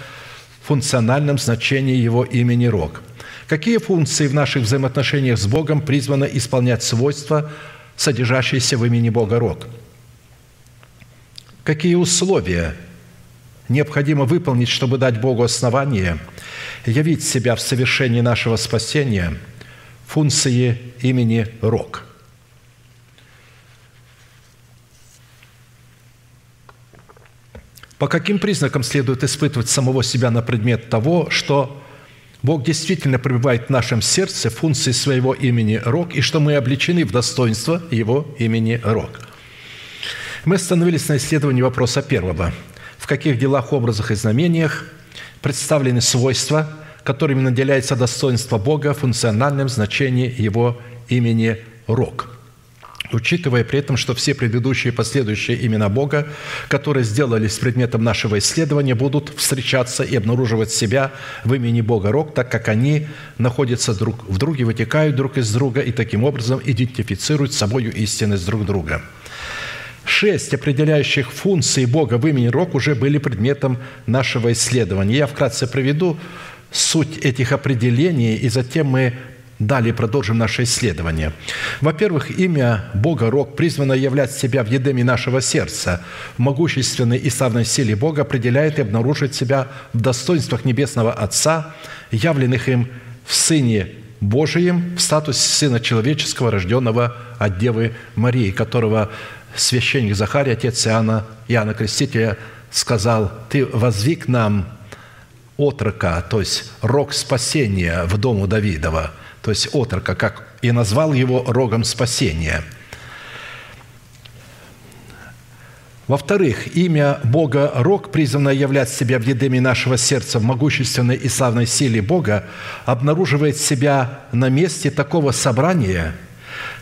в функциональном значении Его имени Рог? Какие функции в наших взаимоотношениях с Богом призваны исполнять свойства, содержащиеся в имени Бога Рог? Какие условия необходимо выполнить, чтобы дать Богу основание явить себя в совершении нашего спасения функции имени Рог? По каким признакам следует испытывать самого себя на предмет того, что Бог действительно пребывает в нашем сердце функции своего имени Рог, и что мы облечены в достоинство Его имени Рог. Мы остановились на исследовании вопроса первого. В каких делах, образах и знамениях представлены свойства, которыми наделяется достоинство Бога в функциональном значении Его имени Рог, учитывая при этом, что все предыдущие и последующие имена Бога, которые сделались предметом нашего исследования, будут встречаться и обнаруживать себя в имени Бога Рог, так как они находятся друг в друге, вытекают друг из друга и таким образом идентифицируют собою истинность друг друга. Шесть определяющих функций Бога в имени Рог уже были предметом нашего исследования. Я вкратце приведу суть этих определений, и затем мы далее продолжим наше исследование. Во-первых, имя Бога Рог призвано являть себя в едеме нашего сердца. В могущественной и славной силе Бога определяет и обнаруживает себя в достоинствах Небесного Отца, явленных им в Сыне Божием в статусе Сына Человеческого, рожденного от Девы Марии, которого священник Захарий, отец Иоанна, Иоанна Крестителя, сказал: «Ты возви к нам отрока, то есть рог спасения в дому Давидова». То есть отрока, как и назвал его рогом спасения. Во-вторых, имя Бога Рог призвано являть себя в едеме нашего сердца, в могущественной и славной силе Бога, обнаруживает себя на месте такого собрания,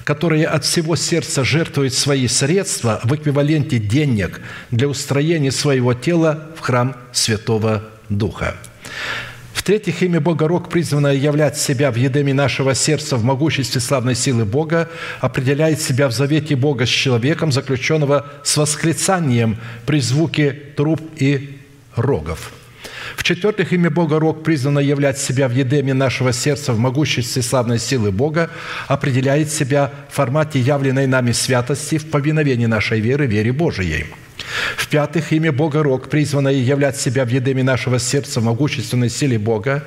которое от всего сердца жертвует свои средства в эквиваленте денег для устроения своего тела в храм Святого Духа. В-третьих, имя Бога Рог призвано являть себя в едеме нашего сердца, в могуществе славной силы Бога, определяет себя в завете Бога с человеком, заключенного с восклицанием при звуке труб и рогов. В-четвертых, имя Бога Рог призвано являть себя в едеме нашего сердца, в могуществе славной силы Бога, определяет себя в формате явленной нами святости, в повиновении нашей веры, вере Божией. В-пятых, имя Бога Рог, призванное являть себя в едеме нашего сердца, в могущественной силе Бога,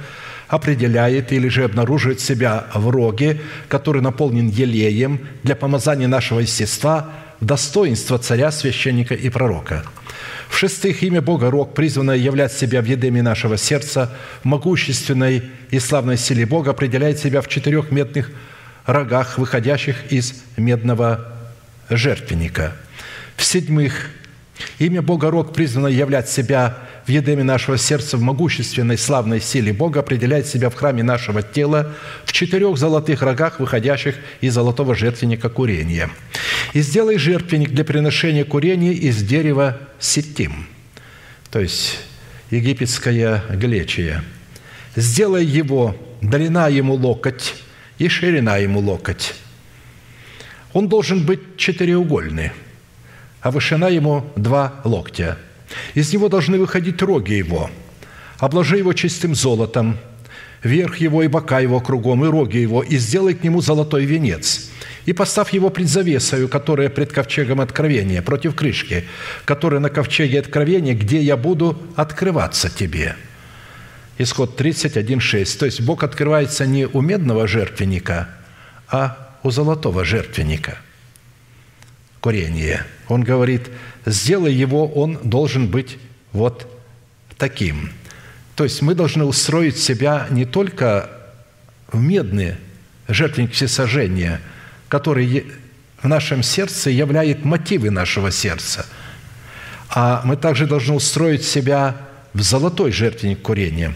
определяет или же обнаруживает себя в роге, который наполнен елеем для помазания нашего естества, достоинства царя, священника и пророка. В-шестых, имя Бога Рог, призванное являть себя в едеме нашего сердца, в могущественной и славной силе Бога, определяет себя в четырех медных рогах, выходящих из медного жертвенника. В-седьмых, имя Бога Рог призвано являть себя в едеме нашего сердца, в могущественной славной силе Бога, определяет себя в храме нашего тела, в четырех золотых рогах, выходящих из золотого жертвенника курения. «И сделай жертвенник для приношения курения из дерева ситим», то есть египетская глечия. «Сделай его, длина ему локоть и ширина ему локоть. Он должен быть четыреугольный, а вышина ему два локтя. Из него должны выходить роги его. Обложи его чистым золотом, верх его и бока его кругом, и роги его, и сделай к нему золотой венец. И поставь его пред завесою, которая пред ковчегом откровения, против крышки, которая на ковчеге откровения, где я буду открываться тебе». Исход тридцать один шесть. То есть Бог открывается не у медного жертвенника, а у золотого жертвенника. Курение. Он говорит: сделай его, он должен быть вот таким. То есть мы должны устроить себя не только в медный жертвенник всесожжения, который в нашем сердце являет мотивы нашего сердца, а мы также должны устроить себя в золотой жертвенник курения.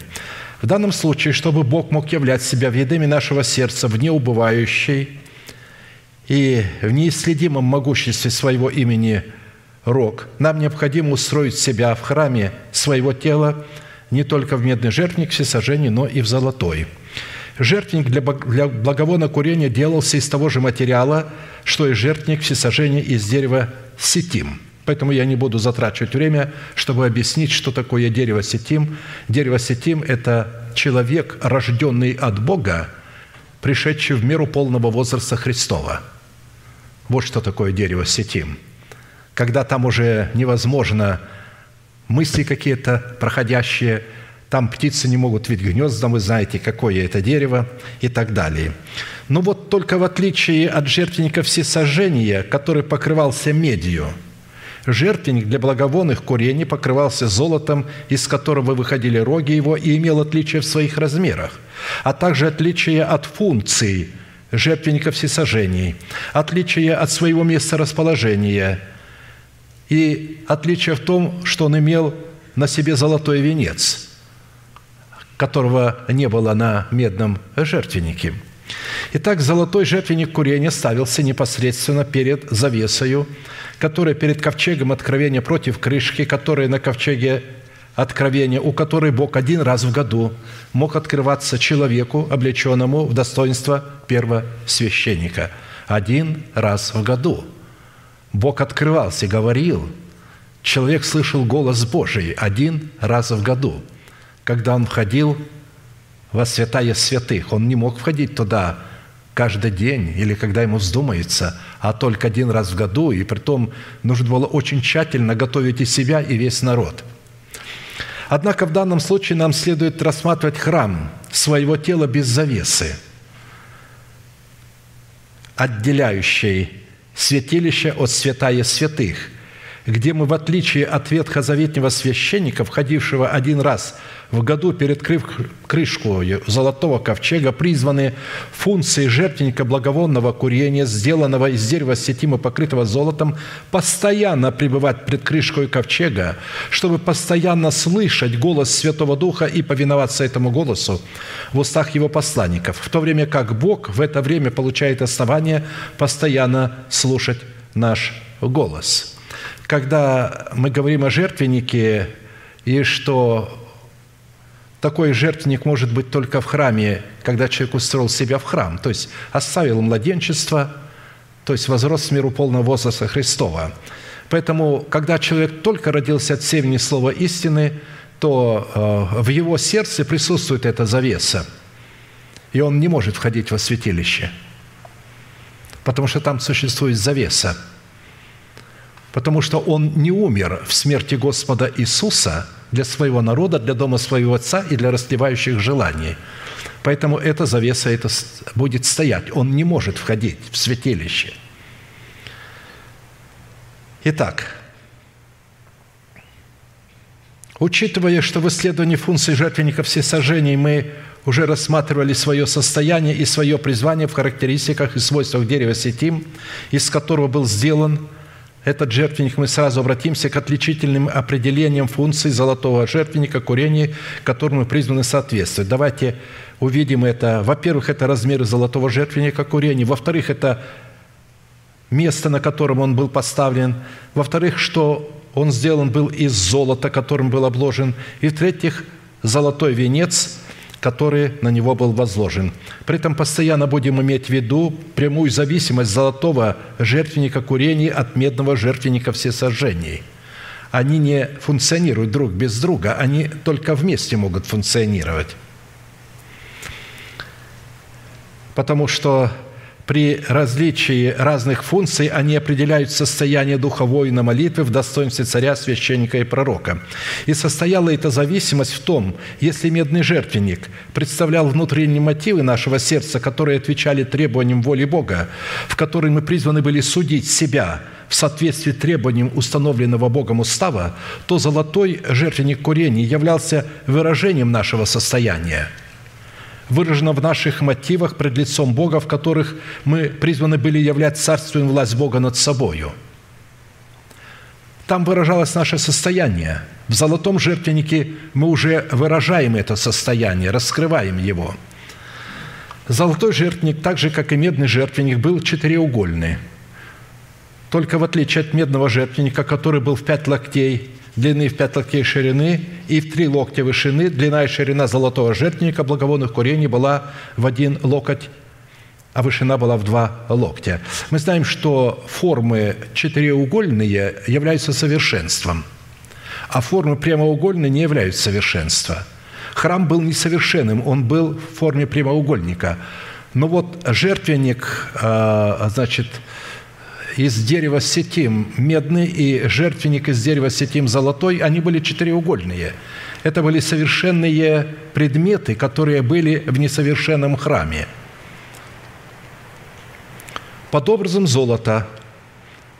В данном случае, чтобы Бог мог являть себя в едеме нашего сердца, в неубывающей и в неисследимом могуществе своего имени Рог, нам необходимо устроить себя в храме своего тела не только в медный жертвенник всесожжения, но и в золотой. Жертвенник для благовонного курения делался из того же материала, что и жертвенник всесожжения из дерева ситим. Поэтому я не буду затрачивать время, чтобы объяснить, что такое дерево ситим. Дерево ситим – это человек, рожденный от Бога, пришедший в меру полного возраста Христова. Вот что такое дерево ситим. Когда там уже невозможно мысли какие-то проходящие, там птицы не могут видеть гнезда, вы знаете, какое это дерево и так далее. Но вот только в отличие от жертвенника всесожжения, который покрывался медью, Жертвенник для благовонных курений покрывался золотом, из которого выходили роги его, и имел отличие в своих размерах, а также отличие от функций жертвенника всесожжений, отличие от своего месторасположения и отличие в том, что он имел на себе золотой венец, которого не было на медном жертвеннике. Итак, золотой жертвенник курения ставился непосредственно перед завесою, которая перед ковчегом откровения, против крышки, которая на ковчеге откровения, у которой Бог один раз в году мог открываться человеку, облеченному в достоинство первосвященника. Один раз в году Бог открывался и говорил. Человек слышал голос Божий один раз в году, когда он входил во святая святых. Он не мог входить туда каждый день или когда ему вздумается, а только один раз в году, и притом нужно было очень тщательно готовить и себя, и весь народ. Однако в данном случае нам следует рассматривать храм своего тела без завесы, отделяющей святилище от святая святых, где мы, в отличие от ветхозаветнего священника, входившего один раз в году, перед крышку золотого ковчега, призваны функции жертвенника благовонного курения, сделанного из дерева сетимы, покрытого золотом, постоянно пребывать пред крышкой ковчега, чтобы постоянно слышать голос Святого Духа и повиноваться этому голосу в устах его посланников, в то время как Бог в это время получает основание постоянно слушать наш голос. Когда мы говорим о жертвеннике, и что такой жертвенник может быть только в храме, когда человек устроил себя в храм, то есть оставил младенчество, то есть возрос в миру полного возраста Христова. Поэтому, когда человек только родился от семени слова истины, то в его сердце присутствует эта завеса, и он не может входить во святилище, потому что там существует завеса. Потому что он не умер в смерти Господа Иисуса для своего народа, для дома своего Отца и для растлевающих желаний. Поэтому эта завеса это будет стоять. Он не может входить в святилище. Итак, учитывая, что в исследовании функций жертвенников всесожжений мы уже рассматривали свое состояние и свое призвание в характеристиках и свойствах дерева сетим, из которого был сделан этот жертвенник, мы сразу обратимся к отличительным определениям функций золотого жертвенника курения, которому призваны соответствовать. Давайте увидим это. Во-первых, это размеры золотого жертвенника курения. Во-вторых, это место, на котором он был поставлен. Во-вторых, что он сделан был из золота, которым был обложен. И в-третьих, золотой венец, который на него был возложен. При этом постоянно будем иметь в виду прямую зависимость золотого жертвенника курений от медного жертвенника всесожжений. Они не функционируют друг без друга, они только вместе могут функционировать. Потому что при различии разных функций они определяют состояние духа воина молитвы в достоинстве царя, священника и пророка. И состояла эта зависимость в том, если медный жертвенник представлял внутренние мотивы нашего сердца, которые отвечали требованиям воли Бога, в которой мы призваны были судить себя в соответствии требованиям установленного Богом устава, то золотой жертвенник курения являлся выражением нашего состояния, выражено в наших мотивах пред лицом Бога, в которых мы призваны были являть царственную власть Бога над собою. Там выражалось наше состояние. В золотом жертвеннике мы уже выражаем это состояние, раскрываем его. Золотой жертвенник, так же, как и медный жертвенник, был четыреугольный. Только в отличие от медного жертвенника, который был в пять локтей, длины в пять локтей ширины и в три локтя вышины, длина и ширина золотого жертвенника благовонных курений была в один локоть, а вышина была в два локтя. Мы знаем, что формы четыреугольные являются совершенством, а формы прямоугольные не являются совершенством. Храм был несовершенным, он был в форме прямоугольника. Но вот жертвенник, значит, из дерева сетим медный и жертвенник из дерева сетим золотой, они были четыреугольные. Это были совершенные предметы, которые были в несовершенном храме. Под образом золота,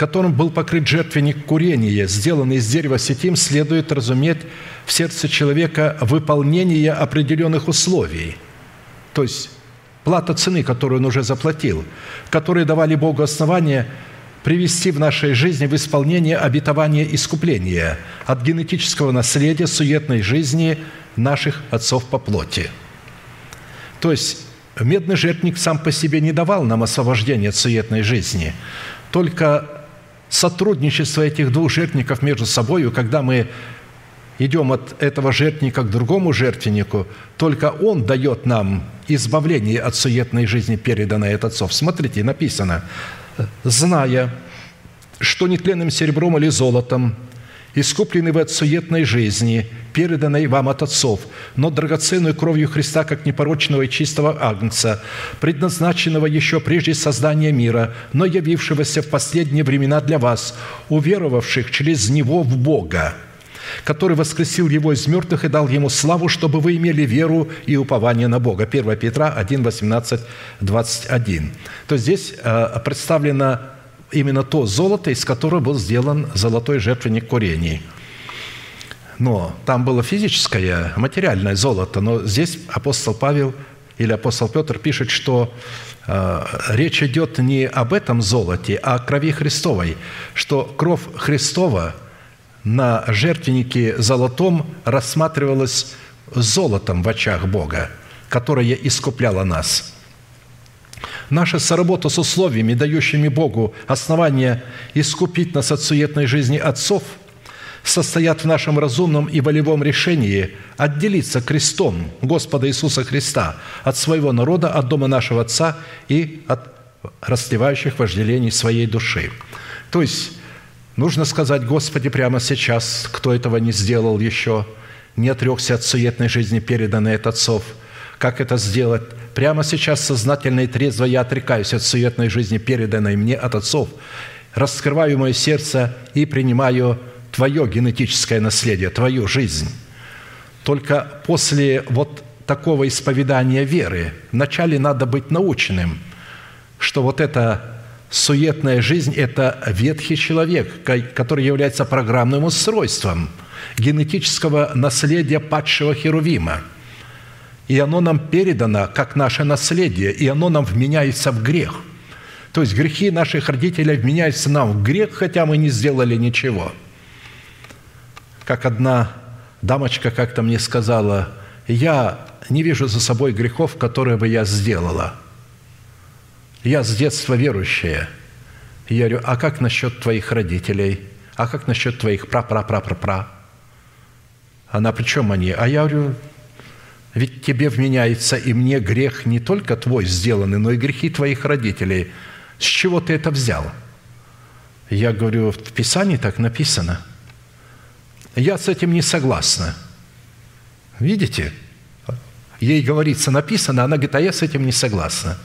которым был покрыт жертвенник курения, сделанный из дерева ситим, следует разуметь в сердце человека выполнение определенных условий, то есть плата цены, которую он уже заплатил, которые давали Богу основания привести в нашей жизни в исполнение обетования искупления от генетического наследия суетной жизни наших отцов по плоти. То есть медный жертвенник сам по себе не давал нам освобождения от суетной жизни, только сотрудничество этих двух жертвенников между собой, когда мы идем от этого жертвенника к другому жертвеннику, только он дает нам избавление от суетной жизни, переданной от отцов. Смотрите, написано: «Зная, что нетленным серебром или золотом искуплены вы от суетной жизни, переданной вам от отцов, но драгоценную кровью Христа, как непорочного и чистого агнца, предназначенного еще прежде создания мира, но явившегося в последние времена для вас, уверовавших через Него в Бога, который воскресил Его из мертвых и дал Ему славу, чтобы вы имели веру и упование на Бога». первое Петра один, восемнадцать, двадцать один. То есть здесь представлено именно то золото, из которого был сделан золотой жертвенник курений. Но там было физическое, материальное золото, но здесь апостол Павел или апостол Петр пишет, что э, речь идет не об этом золоте, а о крови Христовой, что кровь Христова на жертвеннике золотом рассматривалась золотом в очах Бога, которое искупляло нас. Наша соработа с условиями, дающими Богу основания искупить нас от суетной жизни отцов, состоят в нашем разумном и волевом решении отделиться крестом Господа Иисуса Христа от своего народа, от дома нашего Отца и от расслевающих вожделений своей души. То есть нужно сказать: «Господи, прямо сейчас, кто этого не сделал еще, не отрекся от суетной жизни, переданной от отцов, как это сделать? Прямо сейчас сознательно и трезво я отрекаюсь от суетной жизни, переданной мне от отцов, раскрываю мое сердце и принимаю Твое генетическое наследие, Твою жизнь». Только после вот такого исповедания веры вначале надо быть наученным, что вот эта суетная жизнь – это ветхий человек, который является программным устройством генетического наследия падшего Херувима. И оно нам передано как наше наследие, и оно нам вменяется в грех. То есть грехи наших родителей вменяются нам в грех, хотя мы не сделали ничего. Как одна дамочка как-то мне сказала: «Я не вижу за собой грехов, которые бы я сделала. Я с детства верующая». Я говорю: «А как насчет твоих родителей? А как насчет твоих пра-пра-пра-пра-пра?» Она: «При чем они?» А я говорю: «Ведь тебе вменяется и мне грех не только твой сделанный, но и грехи твоих родителей. С чего ты это взял?» Я говорю: «В Писании так написано». «Я с этим не согласна». Видите? Ей говорится, написано, она говорит: «А я с этим не согласна».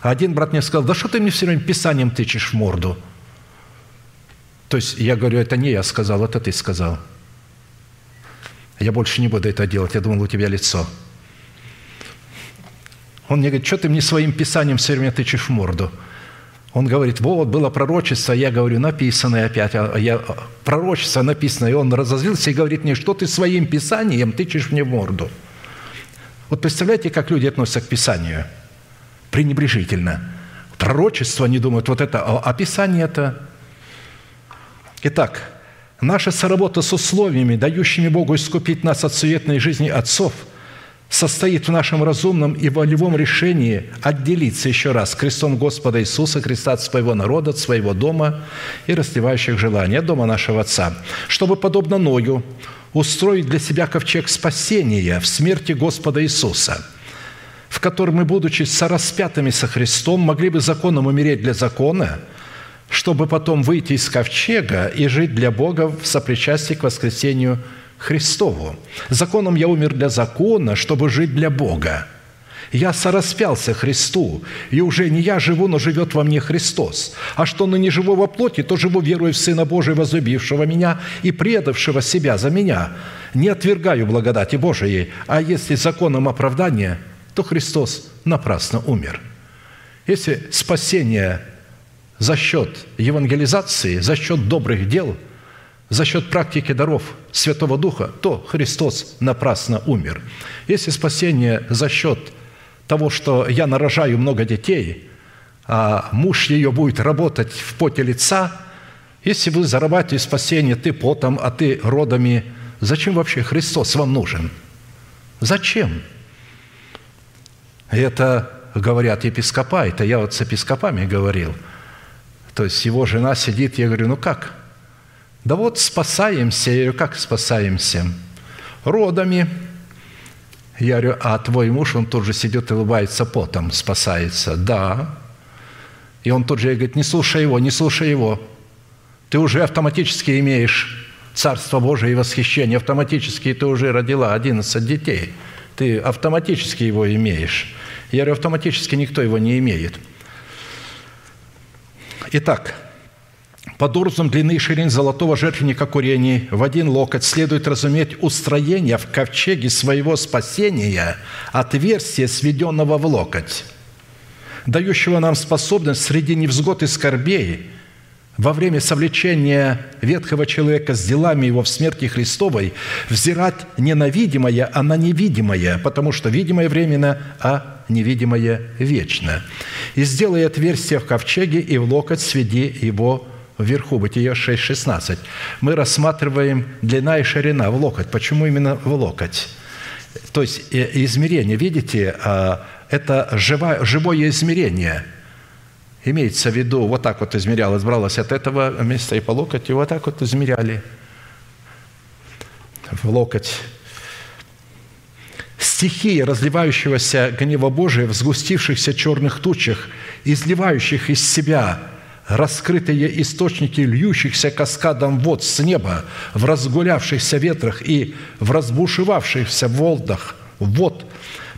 А один брат мне сказал: «Да что ты мне все время Писанием тычешь в морду?» То есть я говорю: «Это не я сказал, это ты сказал. Я больше не буду это делать, я думал, у тебя лицо». Он мне говорит: «Что ты мне своим Писанием все время тычешь в морду?» Он говорит: «Вот, было пророчество». Я говорю: «Написано». И опять я, пророчество написано. И он разозлился и говорит мне: «Что ты своим Писанием тычешь мне в морду?» Вот представляете, как люди относятся к Писанию? Пренебрежительно. Пророчество, они думают, вот это, а Писание-то... Итак, наша соработа с условиями, дающими Богу искупить нас от суетной жизни отцов, состоит в нашем разумном и волевом решении отделиться еще раз крестом Господа Иисуса Христа от своего народа, от своего дома и расслевающих желаний, от дома нашего Отца, чтобы, подобно Ною, устроить для себя ковчег спасения в смерти Господа Иисуса, в котором мы, будучи сораспятыми со Христом, могли бы законом умереть для закона, чтобы потом выйти из ковчега и жить для Бога в сопричастии к воскресению Христову. «Законом я умер для закона, чтобы жить для Бога. Я сораспялся Христу, и уже не я живу, но живет во мне Христос. А что ныне живу во плоти, то живу верою в Сына Божия, возлюбившего меня и предавшего себя за меня. Не отвергаю благодати Божией, а если законом оправдания, то Христос напрасно умер». Если спасение за счет евангелизации, за счет добрых дел, за счет практики даров Святого Духа, то Христос напрасно умер. Если спасение за счет того, что я нарожаю много детей, а муж ее будет работать в поте лица, если вы зарабатываете спасение ты потом, а ты родами, зачем вообще Христос вам нужен? Зачем? Это говорят епископа, это я вот с епископами говорил. То есть его жена сидит, я говорю, ну как? Да вот спасаемся. Я говорю, как спасаемся? Родами. Я говорю, а твой муж, он тут же сидит и улыбается потом, спасается. Да. И он тут же говорит, не слушай его, не слушай его. Ты уже автоматически имеешь Царство Божие и восхищение. Автоматически ты уже родила одиннадцать детей. Ты автоматически его имеешь. Я говорю, автоматически никто его не имеет. Итак, под образом длины и ширин золотого жертвенника курений в один локоть следует разуметь устроение в ковчеге своего спасения отверстия, сведенного в локоть, дающего нам способность среди невзгод и скорбей во время совлечения ветхого человека с делами его в смерти Христовой взирать не на видимое, а на невидимое, потому что видимое временно, а невидимое вечно. И сделай отверстие в ковчеге, и в локоть сведи его вверху. Бытие шесть шестнадцать. Мы рассматриваем длина и ширина в локоть. Почему именно в локоть? То есть измерение, видите, это живое измерение. Имеется в виду, вот так вот измерялось, бралось от этого места и по локоть, и вот так вот измеряли в локоть. Стихия разливающегося гнева Божия в сгустившихся черных тучах, изливающих из себя раскрытые источники льющихся каскадом вод с неба, в разгулявшихся ветрах и в разбушевавшихся волнах вод,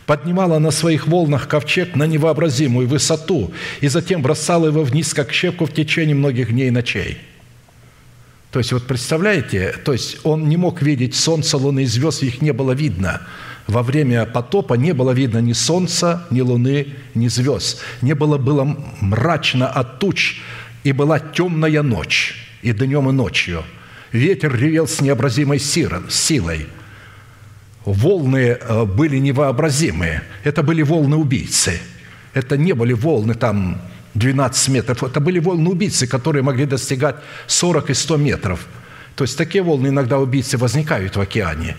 поднимала на своих волнах ковчег на невообразимую высоту и затем бросала его вниз, как щепку, в течение многих дней и ночей. То есть, вот представляете, то есть он не мог видеть солнца, луны и звезд, их не было видно. Во время потопа не было видно ни солнца, ни луны, ни звезд. Не было, было мрачно от туч, и была темная ночь, и днем, и ночью. Ветер ревел с необразимой силой. Волны были невообразимые. Это были волны-убийцы. Это не были волны там двенадцать метров. Это были волны-убийцы, которые могли достигать сорок и сто метров. То есть такие волны иногда убийцы возникают в океане.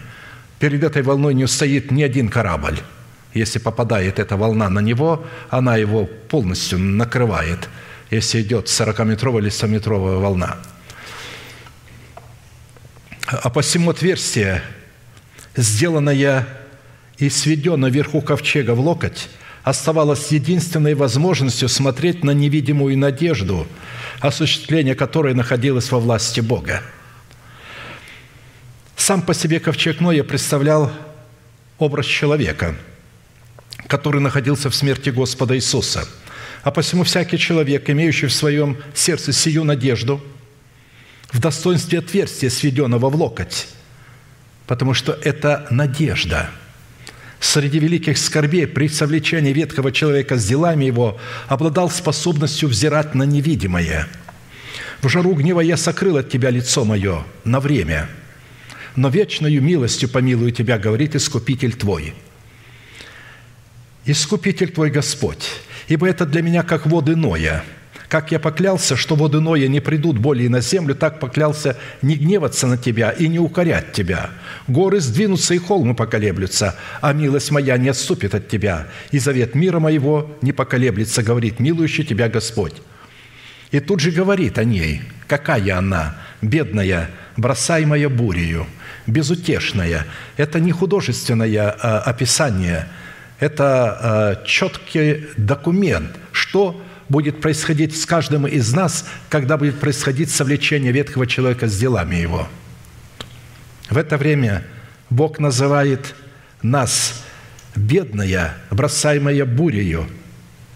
Перед этой волной не устоит ни один корабль. Если попадает эта волна на него, она его полностью накрывает, если идет сорокаметровая или стометровая волна. А посему отверстие, сделанное и сведенное вверху ковчега в локоть, оставалось единственной возможностью смотреть на невидимую надежду, осуществление которой находилось во власти Бога. Сам по себе ковчег Ноя представлял образ человека, который находился в смерти Господа Иисуса. А посему всякий человек, имеющий в своем сердце сию надежду, в достоинстве отверстия, сведенного в локоть, потому что это надежда. Среди великих скорбей при совлечении ветхого человека с делами его обладал способностью взирать на невидимое. «В жару гнева я сокрыл от тебя лицо мое на время, но вечною милостью помилую тебя, говорит Искупитель твой. Искупитель твой Господь, ибо это для меня как воды Ноя. Как я поклялся, что воды Ноя не придут более на землю, так поклялся не гневаться на тебя и не укорять тебя. Горы сдвинутся и холмы поколеблются, а милость моя не отступит от тебя, и завет мира моего не поколеблется, говорит милующий тебя Господь». И тут же говорит о ней, какая она, бедная, бросаемая бурею, безутешная. Это не художественное описание, это четкий документ, что будет происходить с каждым из нас, когда будет происходить совлечение ветхого человека с делами его. В это время Бог называет нас бедная, бросаемая бурею,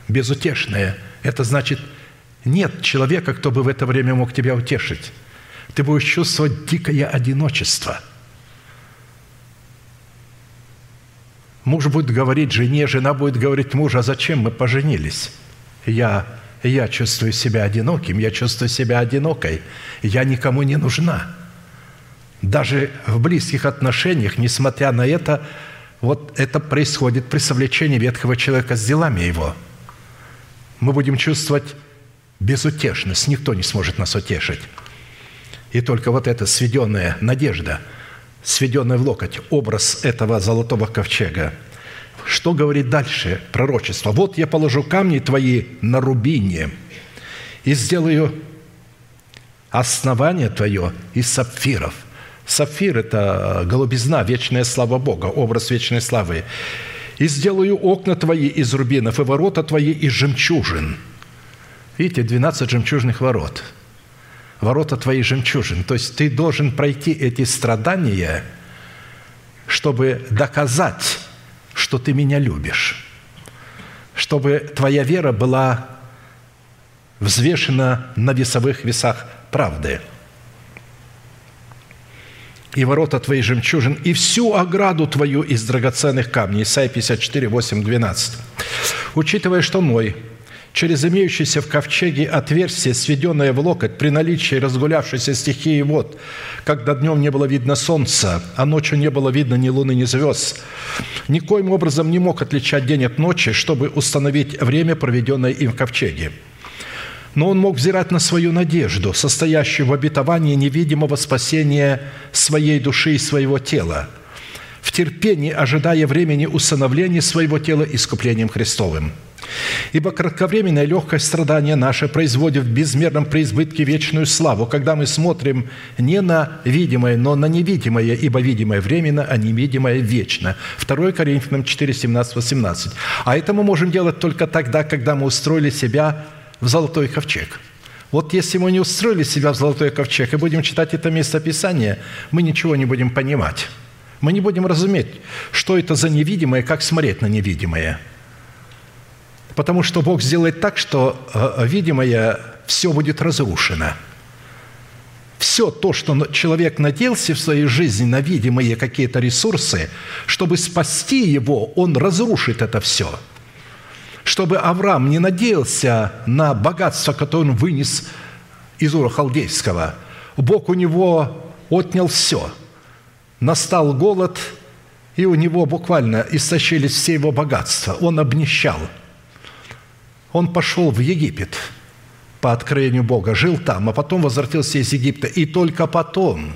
безутешная. Это значит, нет человека, кто бы в это время мог тебя утешить. Ты будешь чувствовать дикое одиночество. Муж будет говорить жене, жена будет говорить мужу, а зачем мы поженились? Я я чувствую себя одиноким, я чувствую себя одинокой, я никому не нужна. Даже в близких отношениях, несмотря на это, вот это происходит при совлечении ветхого человека с делами его. Мы будем чувствовать безутешность, никто не сможет нас утешить. И только вот эта сведенная надежда, сведенная в локоть, образ этого золотого ковчега. Что говорит дальше пророчество? «Вот я положу камни твои на рубине и сделаю основание твое из сапфиров». Сапфир – это голубизна, вечная слава Бога, образ вечной славы. «И сделаю окна твои из рубинов и ворота твои из жемчужин». Видите, двенадцать жемчужных ворот. Ворота твои жемчужин. То есть ты должен пройти эти страдания, чтобы доказать, что ты меня любишь, чтобы твоя вера была взвешена на весовых весах правды. «И ворота твои жемчужин, и всю ограду твою из драгоценных камней». Исайя пятьдесят четыре, восемь, двенадцать. «Учитывая, что мой через имеющееся в ковчеге отверстие, сведенное в локоть, при наличии разгулявшейся стихии вод, когда днем не было видно солнца, а ночью не было видно ни луны, ни звезд, никоим образом не мог отличать день от ночи, чтобы установить время, проведенное им в ковчеге. Но он мог взирать на свою надежду, состоящую в обетовании невидимого спасения своей души и своего тела, в терпении ожидая времени усыновления своего тела искуплением Христовым. Ибо кратковременное легкое страдание наше производит в безмерном преизбытке вечную славу, когда мы смотрим не на видимое, но на невидимое, ибо видимое временно, а невидимое вечно». второе Коринфянам четыре, семнадцать, восемнадцать. А это мы можем делать только тогда, когда мы устроили себя в золотой ковчег. Вот если мы не устроили себя в золотой ковчег и будем читать это местописание, мы ничего не будем понимать. Мы не будем разуметь, что это за невидимое, как смотреть на невидимое. Потому что Бог сделает так, что видимое все будет разрушено. Все то, что человек надеялся в своей жизни на видимые какие-то ресурсы, чтобы спасти его, он разрушит это все. Чтобы Авраам не надеялся на богатство, которое он вынес из Ура Халдейского. Бог у него отнял все. Настал голод, и у него буквально истощились все его богатства. Он обнищал. Он пошел в Египет по откровению Бога, жил там, а потом возвратился из Египта. И только потом,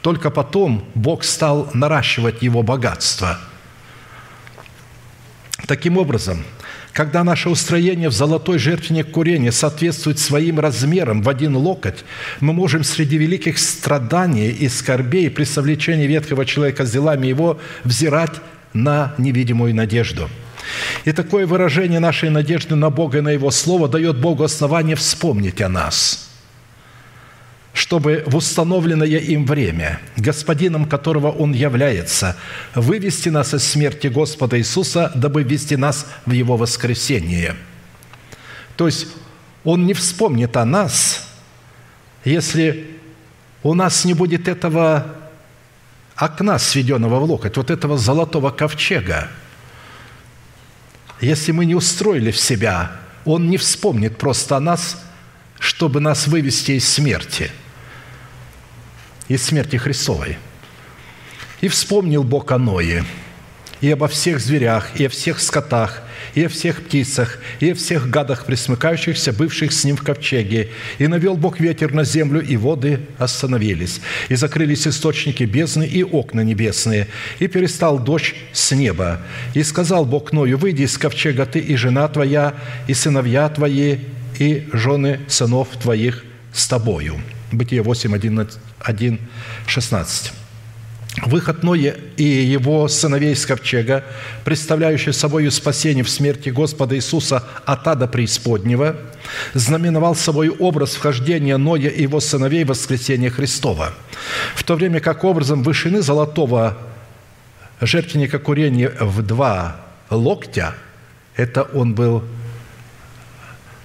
только потом Бог стал наращивать его богатство. Таким образом, когда наше устроение в золотой жертвенник курения соответствует своим размерам в один локоть, мы можем среди великих страданий и скорбей при совлечении ветхого человека с делами его взирать на невидимую надежду. И такое выражение нашей надежды на Бога и на Его Слово дает Богу основание вспомнить о нас, чтобы в установленное им время, Господином которого Он является, вывести нас из смерти Господа Иисуса, дабы ввести нас в Его воскресение. То есть Он не вспомнит о нас, если у нас не будет этого окна, сведенного в локоть, вот этого золотого ковчега. Если мы не устроили в себя, Он не вспомнит просто о нас, чтобы нас вывести из смерти, из смерти Христовой. «И вспомнил Бог о Ное, и обо всех зверях, и о всех скотах, и о всех птицах, и о всех гадах, пресмыкающихся, бывших с ним в ковчеге. И навел Бог ветер на землю, и воды остановились, и закрылись источники бездны и окна небесные, и перестал дождь с неба. И сказал Бог Ною: выйди из ковчега ты и жена твоя, и сыновья твои, и жены сынов твоих с тобою». Бытие восемь, один, шестнадцать. Выход Ноя и его сыновей из ковчега, представляющий собою спасение в смерти Господа Иисуса от ада преисподнего, знаменовал собой образ вхождения Ноя и его сыновей в воскресение Христова, в то время как образом вышины золотого жертвенника курения в два локтя, это он был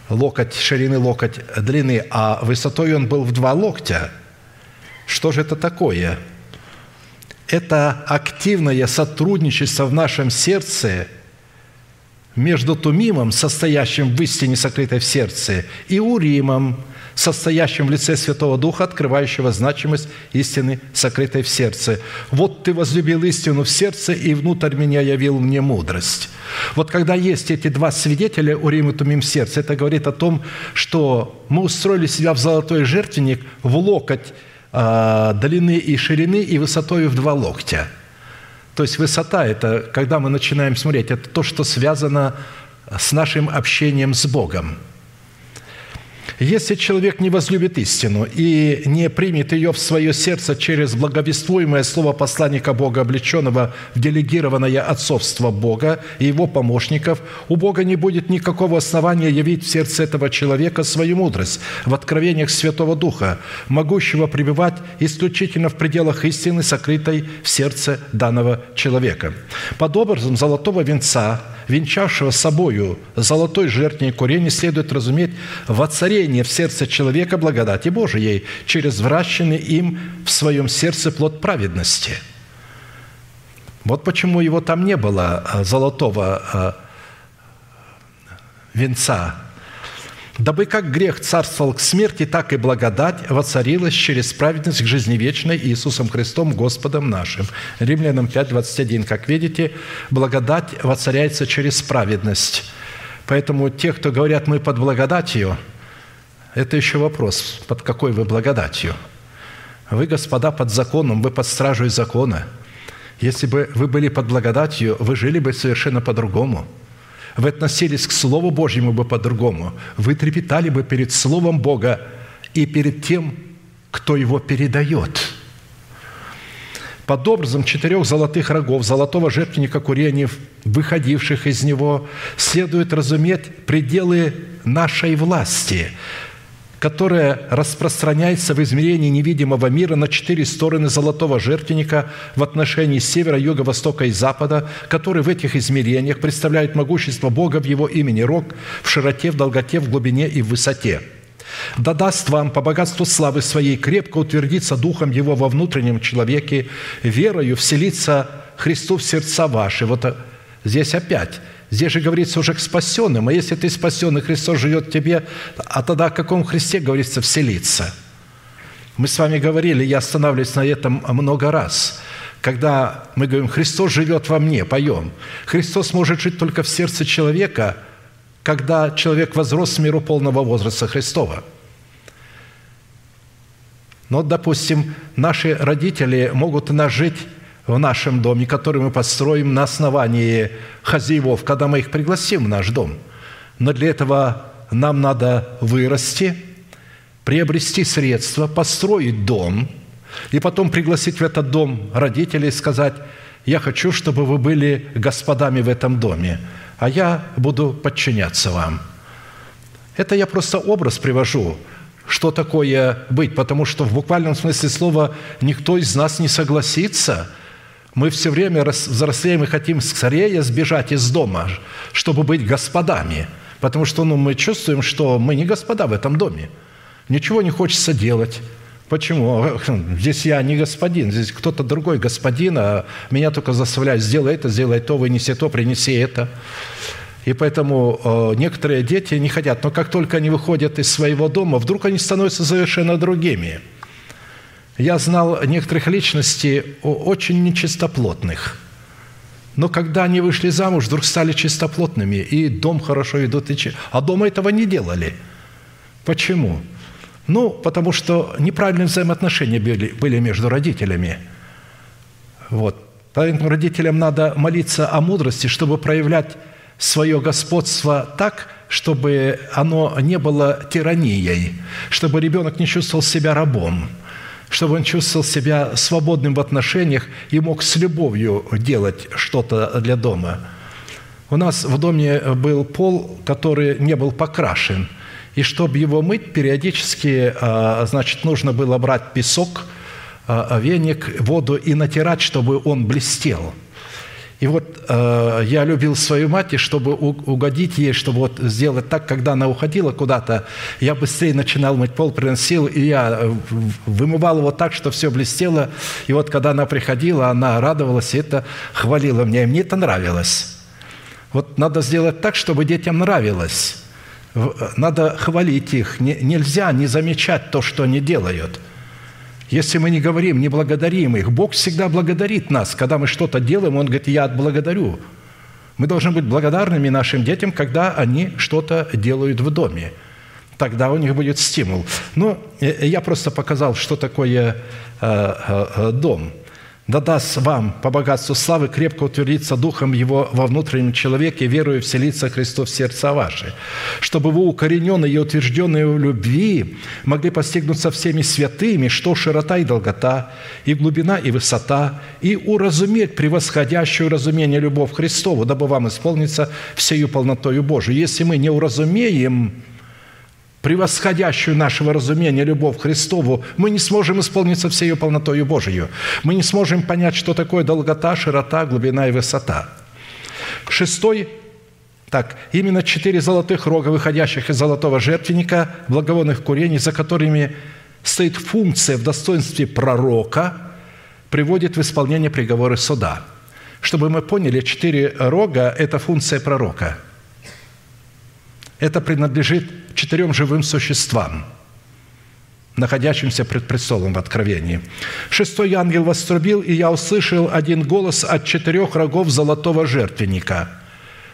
локоть, ширины локоть длины, а высотой он был в два локтя. Что же это такое? Это активное сотрудничество в нашем сердце между тумимом, состоящим в истине, сокрытой в сердце, и уримом, состоящим в лице Святого Духа, открывающего значимость истины, сокрытой в сердце. «Вот ты возлюбил истину в сердце, и внутрь меня явил мне мудрость». Вот когда есть эти два свидетеля, урим и тумим в сердце, это говорит о том, что мы устроили себя в золотой жертвенник в локоть э, долины и ширины, и высотой в два локтя. То есть высота – это, когда мы начинаем смотреть, это то, что связано с нашим общением с Богом. Если человек не возлюбит истину и не примет ее в свое сердце через благовествуемое слово посланника Бога, облеченного в делегированное отцовство Бога и его помощников, у Бога не будет никакого основания явить в сердце этого человека свою мудрость в откровениях Святого Духа, могущего пребывать исключительно в пределах истины, сокрытой в сердце данного человека. Под образом золотого венца, венчавшего собою золотой жертвенник курения, следует разуметь воцарение в сердце человека благодати Божией через вращенный им в своем сердце плод праведности. Вот почему его там не было, золотого венца. «Дабы как грех царствовал к смерти, так и благодать воцарилась через праведность к жизни вечной Иисусом Христом Господом нашим». Римлянам пять, двадцать один. Как видите, благодать воцаряется через праведность. Поэтому те, кто говорят, мы под благодатью, это еще вопрос, под какой вы благодатью. Вы, господа, под законом, вы под стражей закона. Если бы вы были под благодатью, вы жили бы совершенно по-другому. Вы относились к Слову Божьему бы по-другому. Вы трепетали бы перед Словом Бога и перед тем, кто его передает. Под образом четырех золотых рогов, золотого жертвенника курения, выходивших из него, следует разуметь пределы нашей власти, которая распространяется в измерении невидимого мира на четыре стороны золотого жертвенника в отношении севера, юга, востока и запада, которые в этих измерениях представляют могущество Бога в Его имени рог в широте, в долготе, в глубине и в высоте. «Да даст вам по богатству славы своей крепко утвердиться духом Его во внутреннем человеке, верою вселиться Христу в сердца ваши». Вот здесь опять. Здесь же говорится уже к спасенным. А если ты спасенный, Христос живет в тебе, а тогда о каком Христе говорится «вселиться»? Мы с вами говорили, я останавливаюсь на этом много раз, когда мы говорим «Христос живет во мне», поем. Христос может жить только в сердце человека, когда человек возрос в миру полного возраста Христова. Но, допустим, наши родители могут нажить в нашем доме, который мы построим на основании хозяев, когда мы их пригласим в наш дом. Но для этого нам надо вырасти, приобрести средства, построить дом, и потом пригласить в этот дом родителей и сказать: «Я хочу, чтобы вы были господами в этом доме, а я буду подчиняться вам». Это я просто образ привожу, что такое быть, потому что в буквальном смысле слова никто из нас не согласится. Мы все время взрослеем и хотим скорее сбежать из дома, чтобы быть господами. Потому что ну, мы чувствуем, что мы не господа в этом доме. Ничего не хочется делать. Почему? Здесь я не господин, здесь кто-то другой господин, а меня только заставляют «сделай это, сделай то, вынеси то, принеси это». И поэтому некоторые дети не хотят. Но как только они выходят из своего дома, вдруг они становятся совершенно другими. Я знал некоторых личностей очень нечистоплотных. Но когда они вышли замуж, вдруг стали чистоплотными, и дом хорошо идут. И... А дома этого не делали. Почему? Ну, потому что неправильные взаимоотношения были, были между родителями. Вот. Поэтому родителям надо молиться о мудрости, чтобы проявлять свое господство так, чтобы оно не было тиранией, чтобы ребенок не чувствовал себя рабом, чтобы он чувствовал себя свободным в отношениях и мог с любовью делать что-то для дома. У нас в доме был пол, который не был покрашен. И чтобы его мыть, периодически, значит, нужно было брать песок, веник, воду и натирать, чтобы он блестел. И вот я любил свою мать, и чтобы угодить ей, чтобы вот сделать так, когда она уходила куда-то, я быстрее начинал мыть пол, приносил, и я вымывал его так, что все блестело. И вот когда она приходила, она радовалась, и это хвалила меня, и мне это нравилось. Вот надо сделать так, чтобы детям нравилось. Надо хвалить их. Нельзя не замечать то, что они делают. Если мы не говорим, не благодарим их, Бог всегда благодарит нас. Когда мы что-то делаем, Он говорит: «Я отблагодарю». Мы должны быть благодарными нашим детям, когда они что-то делают в доме. Тогда у них будет стимул. Но я просто показал, что такое дом. «Да даст вам по богатству славы крепко утвердиться духом его во внутреннем человеке, веруя вселиться Христу в сердца ваши, чтобы вы, укорененные и утвержденные в любви, могли постигнуться всеми святыми, что широта и долгота, и глубина и высота, и уразуметь превосходящую разумение любовь Христову, дабы вам исполниться всею полнотою Божию». Если мы не уразумеем превосходящую нашего разумения любовь Христову, мы не сможем исполниться всею полнотою Божию. Мы не сможем понять, что такое долгота, широта, глубина и высота. Шестой, так, именно четыре золотых рога, выходящих из золотого жертвенника, благовонных курений, за которыми стоит функция в достоинстве пророка, приводит в исполнение приговоры суда. Чтобы мы поняли, четыре рога – это функция пророка. Это принадлежит четырем живым существам, находящимся пред престолом в Откровении. «Шестой ангел вострубил, и я услышал один голос от четырех рогов золотого жертвенника».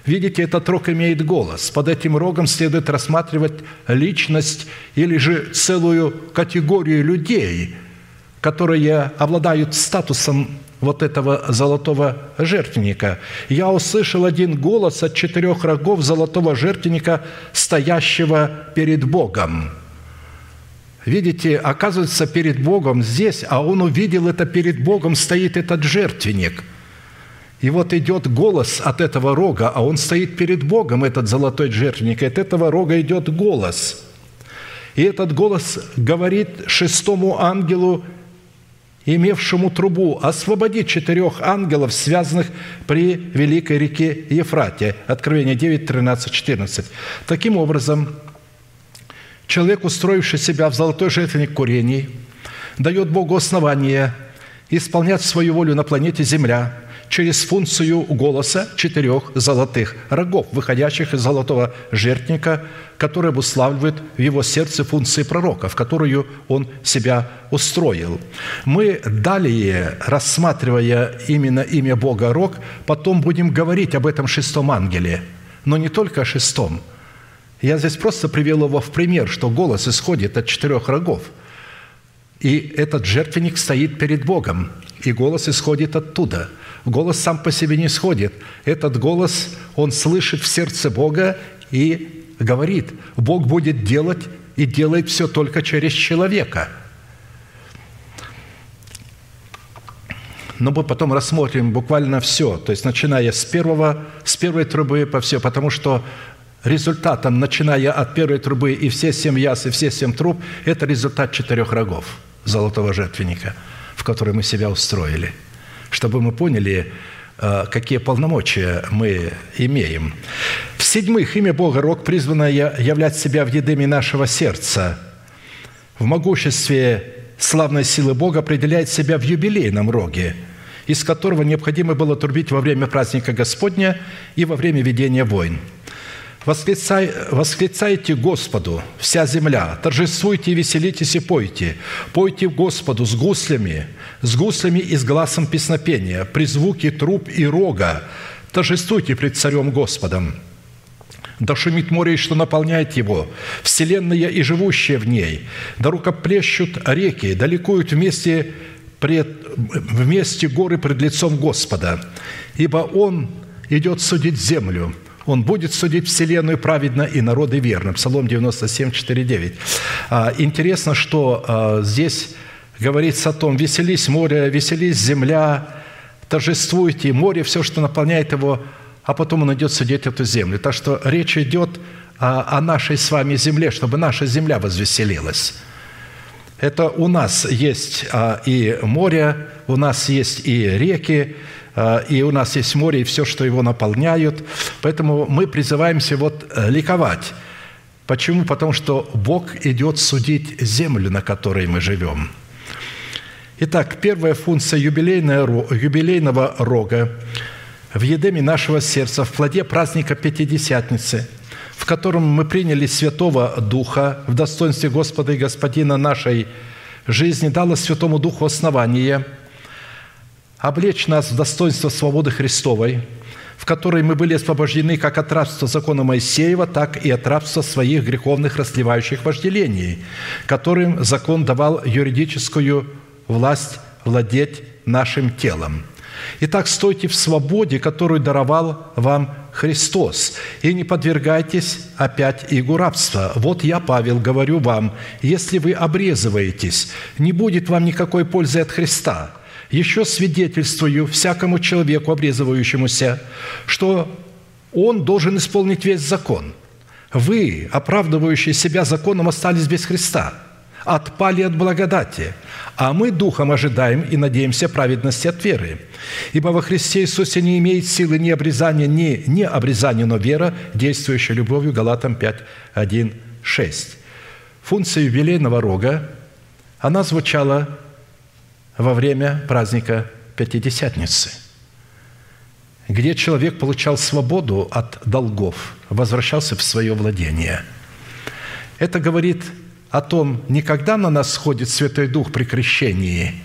Видите, этот рог имеет голос. Под этим рогом следует рассматривать личность или же целую категорию людей, которые обладают статусом вот этого золотого жертвенника. «Я услышал один голос от четырех рогов золотого жертвенника, стоящего перед Богом». Видите, оказывается, перед Богом здесь, а он увидел это перед Богом, стоит этот жертвенник. И вот идет голос от этого рога, а он стоит перед Богом, этот золотой жертвенник, и от этого рога идет голос. И этот голос говорит шестому ангелу, имевшему трубу, освободить четырех ангелов, связанных при великой реке Ефрате. Откровение девять, тринадцать, четырнадцать. Таким образом, человек, устроивший себя в золотой жертвенник курений, дает Богу основание исполнять свою волю на планете Земля через функцию голоса четырех золотых рогов, выходящих из золотого жертвенника, который обуславливает в его сердце функции пророка, в которую он себя устроил. Мы далее, рассматривая именно имя Бога Рог, потом будем говорить об этом шестом ангеле, но не только о шестом. Я здесь просто привел его в пример, что голос исходит от четырех рогов, и этот жертвенник стоит перед Богом, и голос исходит оттуда. Голос сам по себе не исходит. Этот голос, он слышит в сердце Бога и говорит. Бог будет делать и делает все только через человека. Но мы потом рассмотрим буквально все, то есть начиная с первого, с первой трубы по все, потому что результатом, начиная от первой трубы и все семь яс, и все семь труб, это результат четырех рогов золотого жертвенника, в который мы себя устроили, чтобы мы поняли, какие полномочия мы имеем. В-седьмых, имя Бога Рог призвано являть себя в едеме нашего сердца. В могуществе славной силы Бога определяет себя в юбилейном роге, из которого необходимо было трубить во время праздника Господня и во время ведения войн. «Восклицай, восклицайте Господу, вся земля, торжествуйте и веселитесь и пойте, пойте Господу с гуслями, с гуслями и с гласом песнопения, при звуке труб и рога, торжествуйте пред Царем Господом. Да шумит море, и что наполняет его, вселенная и живущие в ней, да рукоплещут реки, да ликуют вместе, пред, вместе горы пред лицом Господа, ибо Он идет судить землю». Он будет судить вселенную праведно и народы верно. Псалом девяносто семь, четыре, девять. Интересно, что здесь говорится о том, веселись море, веселись земля, торжествуйте море, все, что наполняет его, а потом он идет судить эту землю. Так что речь идет о нашей с вами земле, чтобы наша земля возвеселилась. Это у нас есть и море, у нас есть и реки, и у нас есть море, и все, что его наполняют. Поэтому мы призываемся вот ликовать. Почему? Потому что Бог идет судить землю, на которой мы живем. Итак, первая функция юбилейного рога в едеме нашего сердца, в плоде праздника Пятидесятницы, в котором мы приняли Святого Духа в достоинстве Господа и Господина нашей жизни, дало Святому Духу основание облечь нас в достоинство свободы Христовой, в которой мы были освобождены как от рабства закона Моисеева, так и от рабства своих греховных расслевающих вожделений, которым закон давал юридическую власть владеть нашим телом. Итак, стойте в свободе, которую даровал вам Христос, и не подвергайтесь опять игу рабства. Вот я, Павел, говорю вам, если вы обрезываетесь, не будет вам никакой пользы от Христа. Еще свидетельствую всякому человеку, обрезывающемуся, что он должен исполнить весь закон. Вы, оправдывающие себя законом, остались без Христа, отпали от благодати, а мы духом ожидаем и надеемся праведности от веры. Ибо во Христе Иисусе не имеет силы ни обрезания, ни необрезания, но вера, действующая любовью. Галатам пять, один, шесть. Функция юбилейного рога, она звучала во время праздника Пятидесятницы, где человек получал свободу от долгов, возвращался в свое владение. Это говорит о том, не когда на нас сходит Святой Дух при крещении,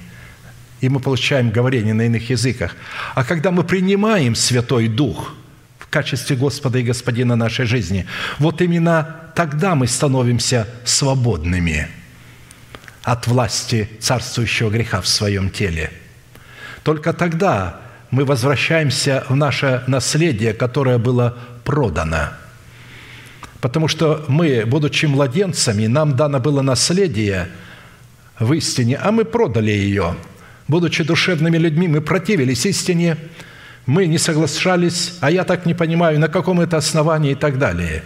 и мы получаем говорение на иных языках, а когда мы принимаем Святой Дух в качестве Господа и Господина нашей жизни, вот именно тогда мы становимся свободными от власти царствующего греха в своем теле. Только тогда мы возвращаемся в наше наследие, которое было продано. Потому что мы, будучи младенцами, нам дано было наследие в истине, а мы продали ее. Будучи душевными людьми, мы противились истине, мы не соглашались, а я так не понимаю, на каком это основании и так далее.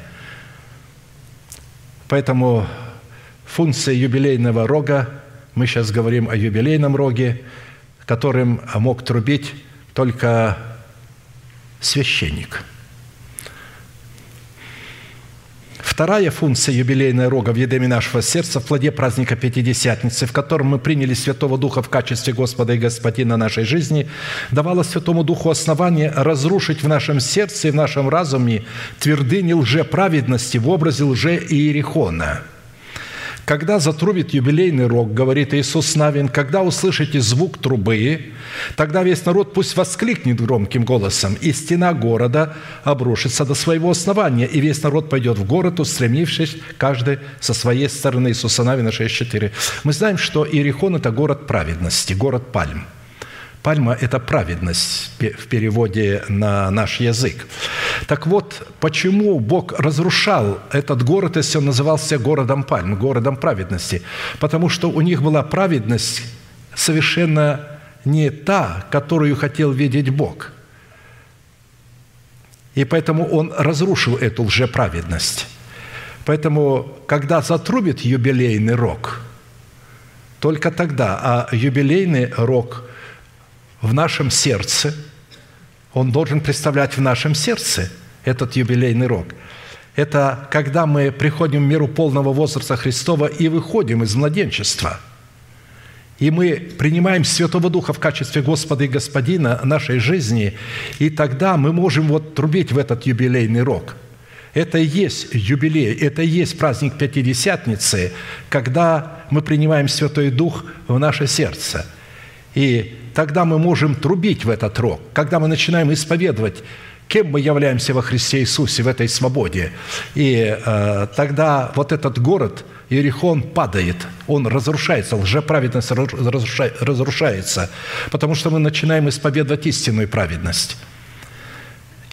Поэтому функция юбилейного рога, мы сейчас говорим о юбилейном роге, которым мог трубить только священник. Вторая функция юбилейного рога в едеме нашего сердца, в плоде праздника Пятидесятницы, в котором мы приняли Святого Духа в качестве Господа и Господина нашей жизни, давала Святому Духу основание разрушить в нашем сердце и в нашем разуме твердыни лжеправедности в образе лже-иерихона. Когда затрубит юбилейный рог, говорит Иисус Навин, когда услышите звук трубы, тогда весь народ пусть воскликнет громким голосом, и стена города обрушится до своего основания, и весь народ пойдет в город, устремившись каждый со своей стороны. Иисуса Навина шесть, четыре. Мы знаем, что Иерихон – это город праведности, город пальм. Пальма – это праведность в переводе на наш язык. Так вот, почему Бог разрушал этот город, если он назывался городом пальм, городом праведности? Потому что у них была праведность совершенно не та, которую хотел видеть Бог. И поэтому он разрушил эту лжеправедность. Поэтому, когда затрубит юбилейный рог, только тогда, а юбилейный рог в нашем сердце, он должен представлять в нашем сердце этот юбилейный рог. Это когда мы приходим в меру полного возраста Христова и выходим из младенчества. И мы принимаем Святого Духа в качестве Господа и Господина нашей жизни, и тогда мы можем вот трубить в этот юбилейный рог. Это и есть юбилей, это и есть праздник Пятидесятницы, когда мы принимаем Святой Дух в наше сердце. И тогда мы можем трубить в этот рог, когда мы начинаем исповедовать, кем мы являемся во Христе Иисусе в этой свободе. И э, тогда вот этот город, Иерихон, падает, он разрушается, лжеправедность разрушается, потому что мы начинаем исповедовать истинную праведность.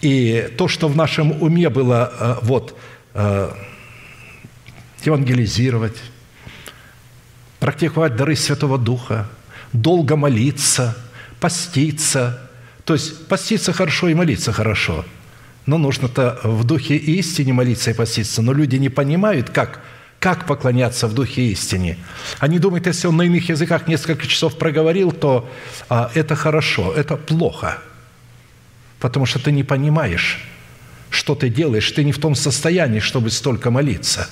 И то, что в нашем уме было э, вот, э, евангелизировать, практиковать дары Святого Духа, долго молиться, поститься. То есть поститься хорошо и молиться хорошо. Но нужно-то в духе истине молиться и поститься. Но люди не понимают, как, как поклоняться в духе истине. Они думают, если он на иных языках несколько часов проговорил, то а, это хорошо, это плохо. Потому что ты не понимаешь, что ты делаешь. Ты не в том состоянии, чтобы столько молиться.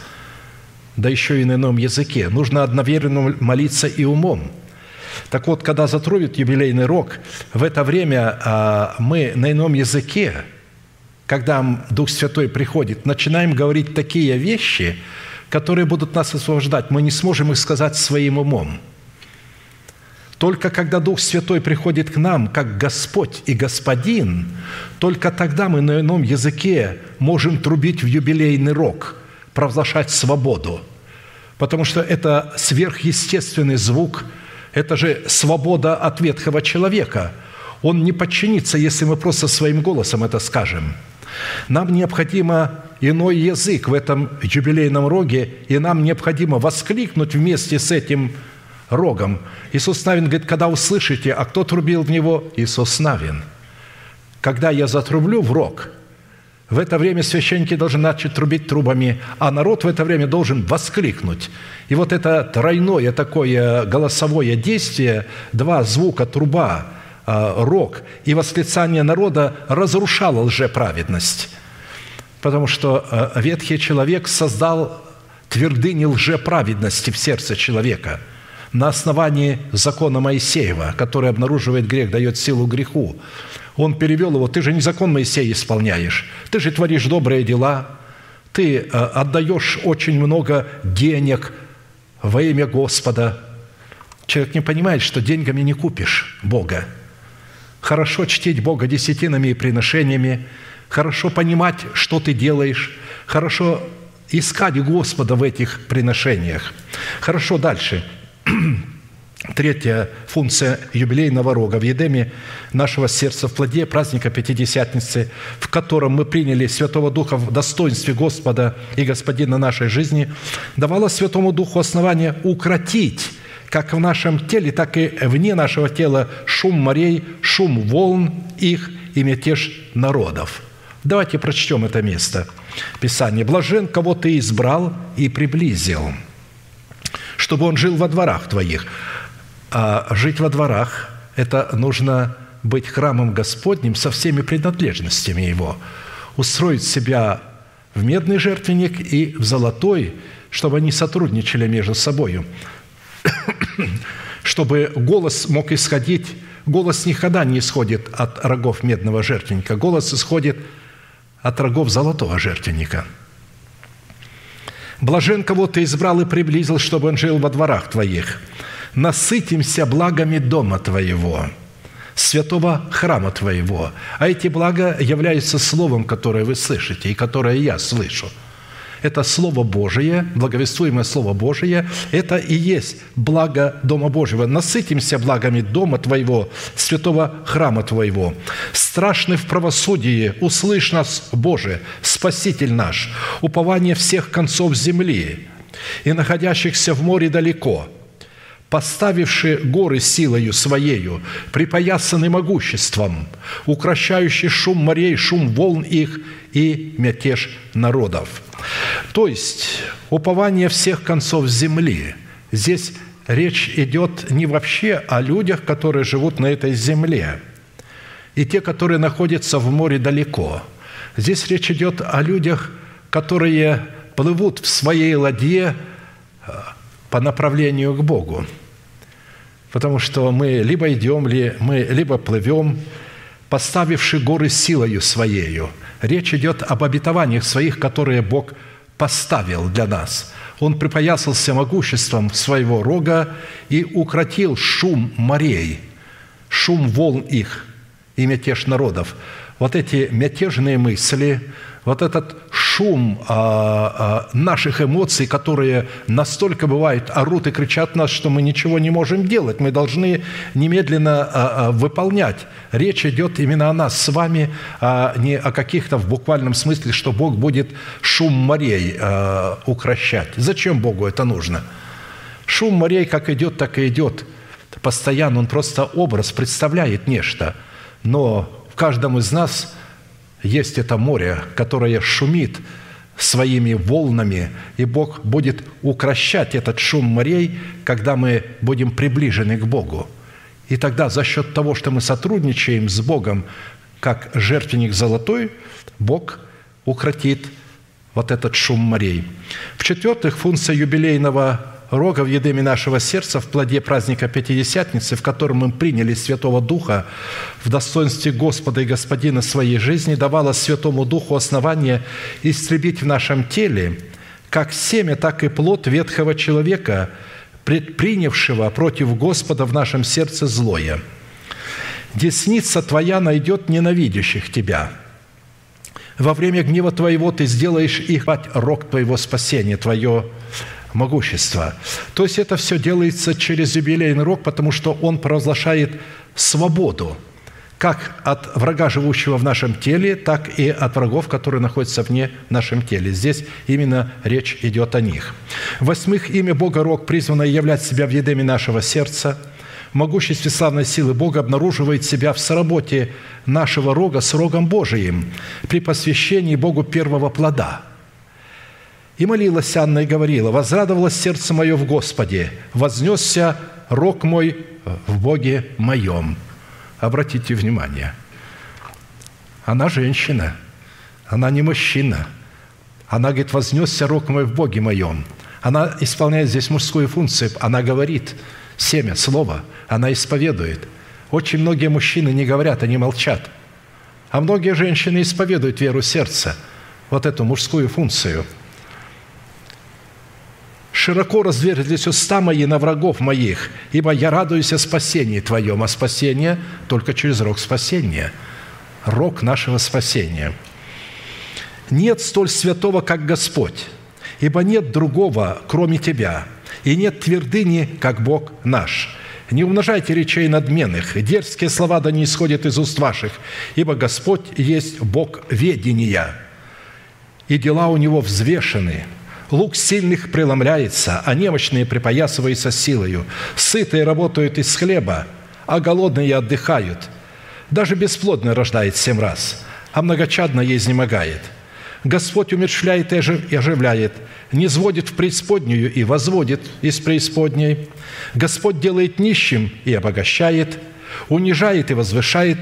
Да еще и на ином языке. Нужно одновременно молиться и умом. Так вот, когда затрубит юбилейный рог, в это время мы на ином языке, когда Дух Святой приходит, начинаем говорить такие вещи, которые будут нас освобождать. Мы не сможем их сказать своим умом. Только когда Дух Святой приходит к нам, как Господь и Господин, только тогда мы на ином языке можем трубить в юбилейный рог, провозглашать свободу. Потому что это сверхъестественный звук, это же свобода от ветхого человека. Он не подчинится, если мы просто своим голосом это скажем. Нам необходимо иной язык в этом юбилейном роге, и нам необходимо воскликнуть вместе с этим рогом. Иисус Навин говорит, когда услышите, а кто трубил в него? Иисус Навин. Когда я затрублю в рог, в это время священники должны начать трубить трубами, а народ в это время должен воскликнуть. И вот это тройное такое голосовое действие, два звука, труба, рог и восклицание народа разрушало лжеправедность. Потому что ветхий человек создал твердыни лжеправедности в сердце человека на основании закона Моисеева, который обнаруживает грех, дает силу греху. Он перевел его, ты же не закон Моисея исполняешь, ты же творишь добрые дела, ты отдаешь очень много денег во имя Господа. Человек не понимает, что деньгами не купишь Бога. Хорошо чтить Бога десятинами и приношениями, хорошо понимать, что ты делаешь, хорошо искать Господа в этих приношениях. Хорошо, дальше. Третья функция юбилейного рога в едеме нашего сердца в плоде праздника Пятидесятницы, в котором мы приняли Святого Духа в достоинстве Господа и Господина нашей жизни, давала Святому Духу основание укротить как в нашем теле, так и вне нашего тела шум морей, шум волн их и мятеж народов. Давайте прочтем это место Писания. «Блажен, кого ты избрал и приблизил, чтобы он жил во дворах твоих». А жить во дворах – это нужно быть храмом Господним со всеми принадлежностями Его, устроить себя в медный жертвенник и в золотой, чтобы они сотрудничали между собою, чтобы голос мог исходить. Голос никогда не исходит от рогов медного жертвенника, голос исходит от рогов золотого жертвенника. «Блажен, кого ты избрал и приблизил, чтобы он жил во дворах твоих. Насытимся благами дома твоего, святого храма твоего». А эти блага являются словом, которое вы слышите и которое я слышу. Это Слово Божие, благовествуемое Слово Божие, это и есть благо Дома Божьего. «Насытимся благами Дома Твоего, святого храма Твоего. Страшны в правосудии, услышь нас, Боже, Спаситель наш, упование всех концов земли и находящихся в море далеко, поставивши горы силою Своею, припоясаны могуществом, укращающий шум морей, шум волн их и мятеж народов». То есть упование всех концов земли. Здесь речь идет не вообще о людях, которые живут на этой земле, и те, которые находятся в море далеко. Здесь речь идет о людях, которые плывут в своей ладье по направлению к Богу. Потому что мы либо идем, ли, мы либо плывем, поставивши горы силою Своею. Речь идет об обетованиях Своих, которые Бог поставил для нас. Он припоясался могуществом Своего рога и укротил шум морей, шум волн их и мятеж народов. Вот эти мятежные мысли, вот этот шум а, а, наших эмоций, которые настолько бывают, орут и кричат нас, что мы ничего не можем делать, мы должны немедленно а, а, выполнять. Речь идет именно о нас с вами, а не о каких-то в буквальном смысле, что Бог будет шум морей а, укрощать. Зачем Богу это нужно? Шум морей как идет, так и идет. Постоянно он просто образ представляет нечто, но в каждом из нас есть это море, которое шумит своими волнами, и Бог будет укрощать этот шум морей, когда мы будем приближены к Богу. И тогда за счет того, что мы сотрудничаем с Богом, как жертвенник золотой, Бог укротит вот этот шум морей. В-четвертых, функция юбилейного рога в едеме нашего сердца в плоде праздника Пятидесятницы, в котором мы приняли Святого Духа в достоинстве Господа и Господина своей жизни, давало Святому Духу основание истребить в нашем теле как семя, так и плод ветхого человека, предпринявшего против Господа в нашем сердце злое. Десница твоя найдет ненавидящих тебя. Во время гнева твоего ты сделаешь их рог твоего спасения, твое могущество». То есть это все делается через юбилейный рог, потому что он провозглашает свободу как от врага, живущего в нашем теле, так и от врагов, которые находятся вне нашем теле. Здесь именно речь идет о них. Восьмых, имя Бога рог призвано являть себя в едеме нашего сердца. Могущество славной силы Бога обнаруживает себя в соработе нашего рога с рогом Божиим при посвящении Богу первого плода. «И молилась Анна и говорила: возрадовалось сердце мое в Господе, вознесся рог мой в Боге моем». Обратите внимание, она женщина, она не мужчина. Она говорит: «вознесся рог мой в Боге моем». Она исполняет здесь мужскую функцию, она говорит семя, слово, она исповедует. Очень многие мужчины не говорят, они молчат. А многие женщины исповедуют веру сердца, вот эту мужскую функцию. «Широко разверзлись уста мои на врагов моих, ибо я радуюсь о спасении твоем». А спасение только через рог спасения, рог нашего спасения. «Нет столь святого, как Господь, ибо нет другого, кроме тебя, и нет твердыни, как Бог наш. Не умножайте речей надменных, дерзкие слова да не исходят из уст ваших, ибо Господь есть Бог ведения, и дела у Него взвешены. Лук сильных преломляется, а немощные припоясываются силою. Сытые работают из хлеба, а голодные отдыхают. Даже бесплодно рождает семь раз, а многочадно ей изнемогает. Господь умерщвляет и оживляет, низводит в преисподнюю и возводит из преисподней. Господь делает нищим и обогащает, унижает и возвышает.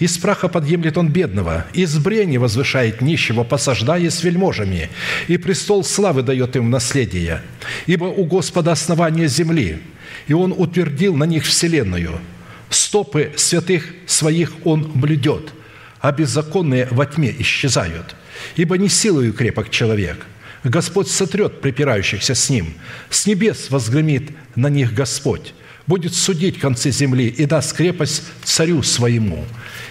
Из праха подъемлет он бедного, из брени возвышает нищего, посаждая с вельможами, и престол славы дает им в наследие. Ибо у Господа основание земли, и Он утвердил на них вселенную. Стопы святых своих Он блюдет, а беззаконные во тьме исчезают. Ибо не силою крепок человек. Господь сотрет припирающихся с ним. С небес возгремит на них Господь. Будет судить концы земли и даст крепость царю своему.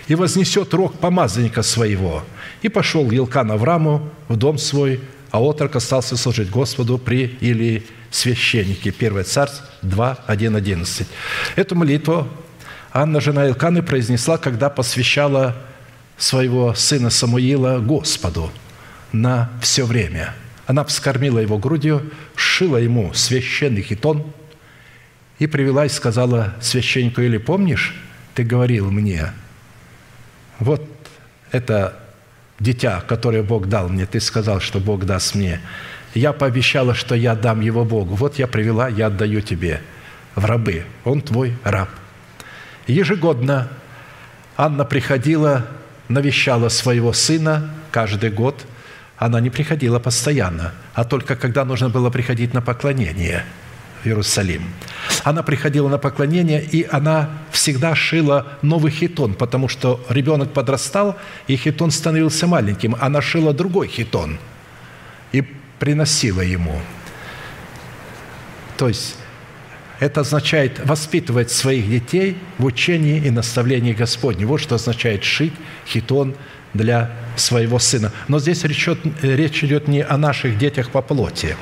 И вознесет рог помазанника своего. И пошел Елкан Аврааму в дом свой, а отрок остался служить Господу при Илии священнике». Первое Царств два, один, одиннадцать. Эту молитву Анна, жена Елканы, произнесла, когда посвящала своего сына Самуила Господу на все время. Она вскормила его грудью, сшила ему священный хитон и привела и сказала священнику: «Или помнишь, ты говорил мне, вот это дитя, которое Бог дал мне, ты сказал, что Бог даст мне. Я пообещала, что я дам его Богу. Вот я привела, я отдаю тебе в рабы. Он твой раб». Ежегодно Анна приходила, навещала своего сына каждый год. Она не приходила постоянно, а только когда нужно было приходить на поклонение в Иерусалим. Она приходила на поклонение, и она всегда шила новый хитон, потому что ребенок подрастал, и хитон становился маленьким. Она шила другой хитон и приносила ему. То есть это означает воспитывать своих детей в учении и наставлении Господне. Вот что означает шить хитон для своего сына. Но здесь речь идет, речь идет не о наших детях по плоти.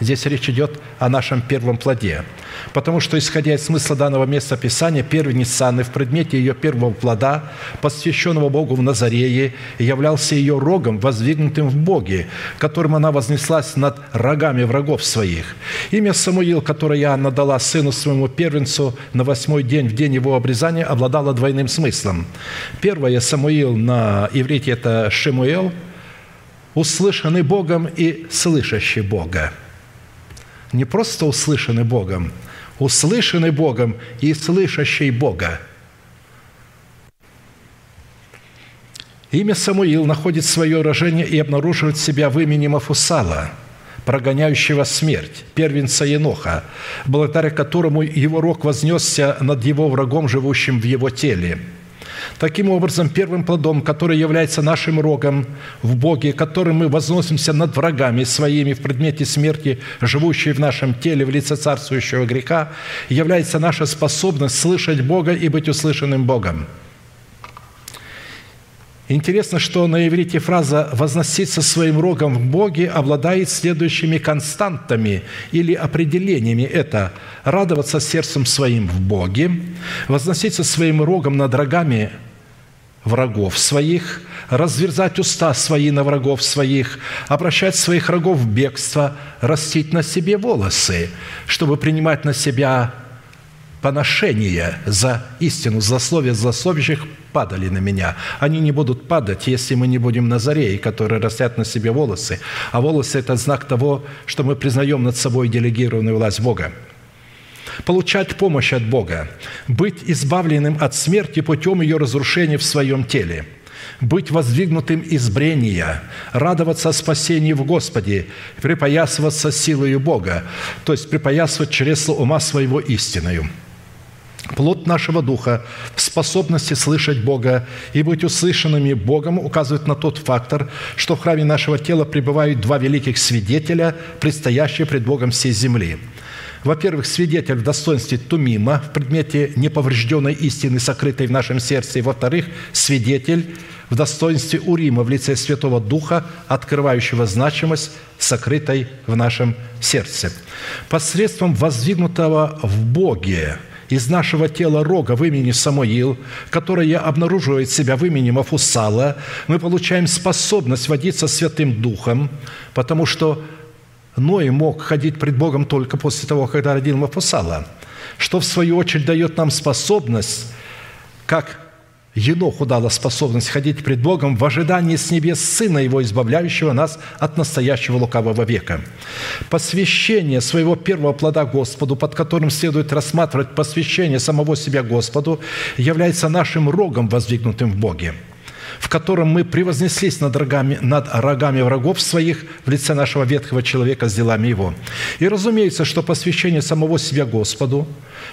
Здесь речь идет о нашем первом плоде. Потому что, исходя из смысла данного места Писания, первенец Анны в предмете ее первого плода, посвященного Богу в Назарее, являлся ее рогом, воздвигнутым в Боге, которым она вознеслась над рогами врагов своих. Имя Самуил, которое Анна дала сыну своему первенцу на восьмой день, в день его обрезания, обладало двойным смыслом. Первое, Самуил на иврите – это Шимуэл, услышанный Богом и слышащий Бога. Не просто услышаны Богом, услышаны Богом и слышащий Бога. Имя Самуил находит свое выражение и обнаруживает себя в имени Мафусала, прогоняющего смерть, первенца Еноха, благодаря которому его рог вознесся над его врагом, живущим в его теле. Таким образом, первым плодом, который является нашим рогом в Боге, которым мы возносимся над врагами своими в предмете смерти, живущей в нашем теле в лице царствующего греха, является наша способность слышать Бога и быть услышанным Богом. Интересно, что на иврите фраза «возноситься своим рогом в Боге» обладает следующими константами или определениями. Это «радоваться сердцем своим в Боге», «возноситься своим рогом над рогами врагов своих», «разверзать уста свои на врагов своих», «обращать своих рогов в бегство», «растить на себе волосы», чтобы принимать на себя поношение за истину, злословие злословящих падали на меня. Они не будут падать, если мы не будем назареи, которые растят на себе волосы. А волосы – это знак того, что мы признаем над собой делегированную власть Бога. Получать помощь от Бога. Быть избавленным от смерти путем ее разрушения в своем теле. Быть воздвигнутым из брения, радоваться спасению в Господе, припоясываться силою Бога, то есть припоясывать чресло ума своего истиною. Плод нашего духа в способности слышать Бога и быть услышанными Богом указывает на тот фактор, что в храме нашего тела пребывают два великих свидетеля, предстоящие пред Богом всей земли. Во-первых, свидетель в достоинстве Тумима, в предмете неповрежденной истины, сокрытой в нашем сердце. И, во-вторых, свидетель в достоинстве Урима, в лице Святого Духа, открывающего значимость, сокрытой в нашем сердце. Посредством воздвигнутого в Боге из нашего тела рога в имени Самуил, которое обнаруживает себя в имени Мафусала, мы получаем способность водиться Святым Духом, потому что Ной мог ходить пред Богом только после того, когда родил Мафусала, что в свою очередь дает нам способность, как Еноху дала способность ходить пред Богом в ожидании с небес Сына Его, избавляющего нас от настоящего лукавого века. Посвящение своего первого плода Господу, под которым следует рассматривать посвящение самого себя Господу, является нашим рогом, воздвигнутым в Боге, в котором мы превознеслись над рогами, над рогами врагов своих в лице нашего ветхого человека с делами его. И разумеется, что посвящение самого себя Господу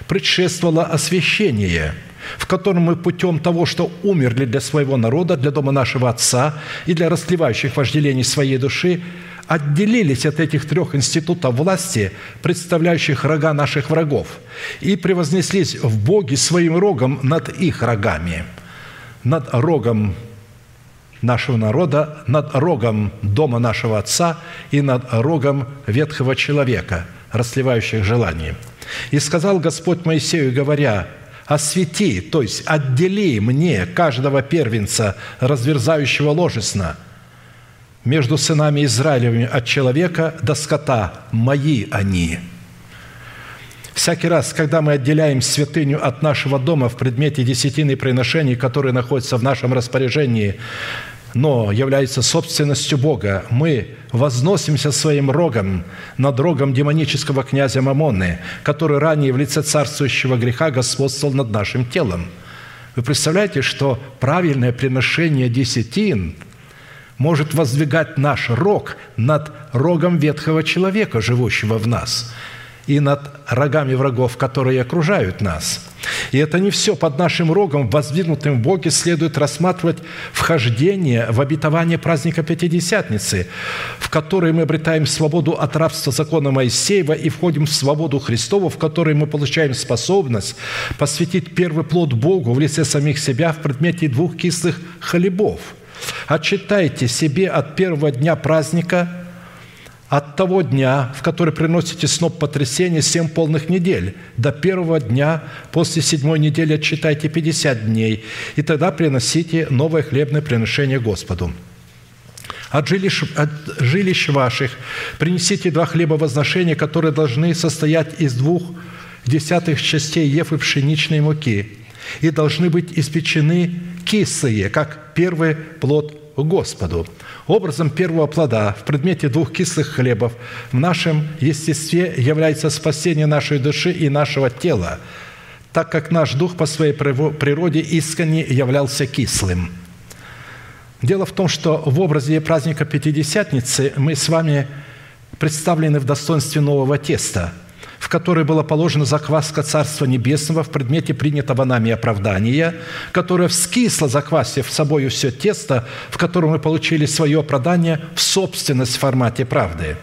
предшествовало освящение, в котором мы путем того, что умерли для своего народа, для дома нашего Отца и для растлевающих вожделений своей души, отделились от этих трех институтов власти, представляющих рога наших врагов, и превознеслись в Боге своим рогом над их рогами, над рогом нашего народа, над рогом дома нашего Отца и над рогом ветхого человека, растлевающих желаний. «И сказал Господь Моисею, говоря: освети, то есть отдели мне каждого первенца, разверзающего ложесно, между сынами Израилевыми от человека до скота, мои они». Всякий раз, когда мы отделяем святыню от нашего дома в предмете десятины приношений, которые находятся в нашем распоряжении, но являются собственностью Бога, мы возносимся своим рогом над рогом демонического князя Мамоны, который ранее в лице царствующего греха господствовал над нашим телом. Вы представляете, что правильное приношение десятин может воздвигать наш рог над рогом ветхого человека, живущего в нас, и над рогами врагов, которые окружают нас. И это не все. Под нашим рогом, воздвигнутым в Боге, следует рассматривать вхождение в обетование праздника Пятидесятницы, в которой мы обретаем свободу от рабства закона Моисеева и входим в свободу Христову, в которой мы получаем способность посвятить первый плод Богу в лице самих себя в предмете двух кислых хлебов. «Отчитайте себе от первого дня праздника, от того дня, в который приносите сноп потрясения, семь полных недель, до первого дня после седьмой недели отсчитайте пятьдесят дней, и тогда приносите новое хлебное приношение Господу. От жилищ, от жилищ ваших принесите два хлеба возношения, которые должны состоять из двух десятых частей ефы пшеничной муки, и должны быть испечены кислые, как первый плод Господу». Образом первого плода в предмете двух кислых хлебов в нашем естестве является спасение нашей души и нашего тела, так как наш дух по своей природе искренне являлся кислым. Дело в том, что в образе праздника Пятидесятницы мы с вами представлены в достоинстве нового теста, в которое была положена закваска Царства Небесного в предмете принятого нами оправдания, которое вскисло, заквасив собою все тесто, в котором мы получили свое оправдание в собственность в формате правды.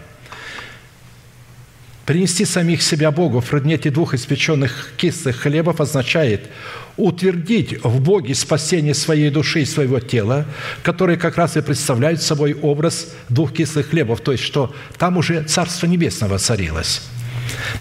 Принести самих себя Богу в предмете двух испеченных кислых хлебов означает утвердить в Боге спасение своей души и своего тела, которые как раз и представляют собой образ двух кислых хлебов, то есть что там уже Царство Небесного царилось.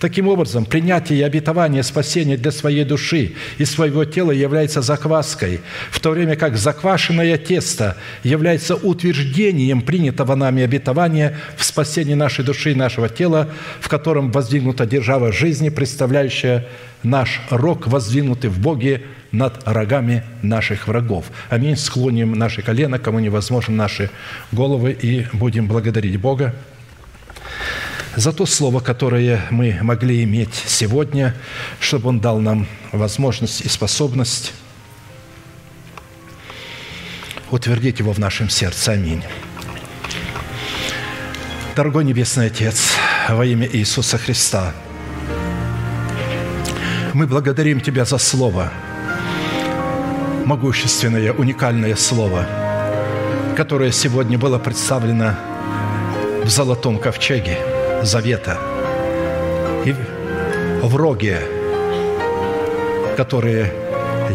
Таким образом, принятие и обетование спасения для своей души и своего тела является закваской, в то время как заквашенное тесто является утверждением принятого нами обетования в спасении нашей души и нашего тела, в котором воздвигнута держава жизни, представляющая наш рог, воздвигнутый в Боге над рогами наших врагов. Аминь. Склоним наши колена, кому невозможно, наши головы, и будем благодарить Бога за то слово, которое мы могли иметь сегодня, чтобы Он дал нам возможность и способность утвердить его в нашем сердце. Аминь. Дорогой Небесный Отец, во имя Иисуса Христа, мы благодарим Тебя за слово, могущественное, уникальное слово, которое сегодня было представлено в золотом ковчеге Завета и в роге, который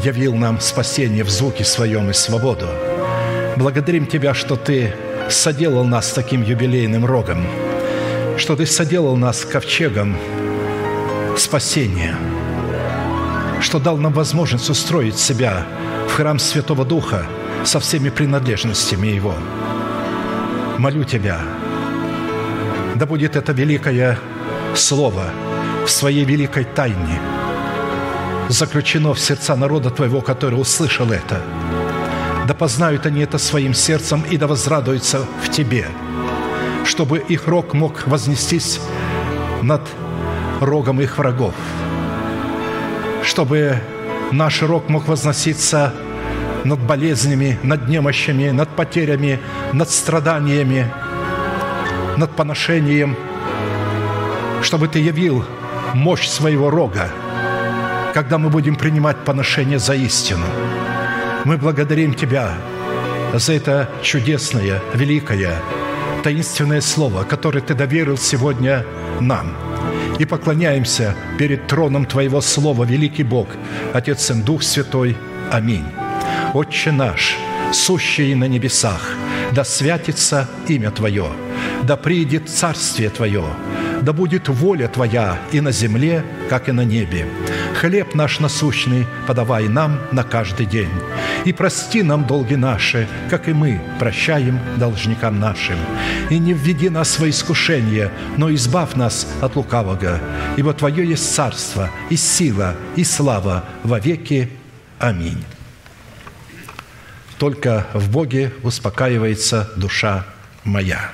явил нам спасение в звуке своем и свободу. Благодарим Тебя, что Ты соделал нас таким юбилейным рогом, что Ты соделал нас ковчегом спасения, что дал нам возможность устроить себя в храм Святого Духа со всеми принадлежностями Его. Молю Тебя, да будет это великое слово в своей великой тайне заключено в сердца народа Твоего, который услышал это. Да познают они это своим сердцем и да возрадуются в Тебе, чтобы их рог мог вознестись над рогом их врагов, чтобы наш рог мог возноситься над болезнями, над немощами, над потерями, над страданиями, над поношением, чтобы Ты явил мощь своего рога, когда мы будем принимать поношение за истину. Мы благодарим Тебя за это чудесное, великое, таинственное слово, которое Ты доверил сегодня нам. И поклоняемся перед троном Твоего слова, великий Бог, Отец и Дух Святой. Аминь. Отче наш, сущий на небесах, да святится имя Твое, да приидет Царствие Твое, да будет воля Твоя и на земле, как и на небе. Хлеб наш насущный подавай нам на каждый день. И прости нам долги наши, как и мы прощаем должникам нашим. И не введи нас во искушение, но избавь нас от лукавого. Ибо Твое есть царство, и сила, и слава во веки. Аминь. Только в Боге успокаивается душа моя.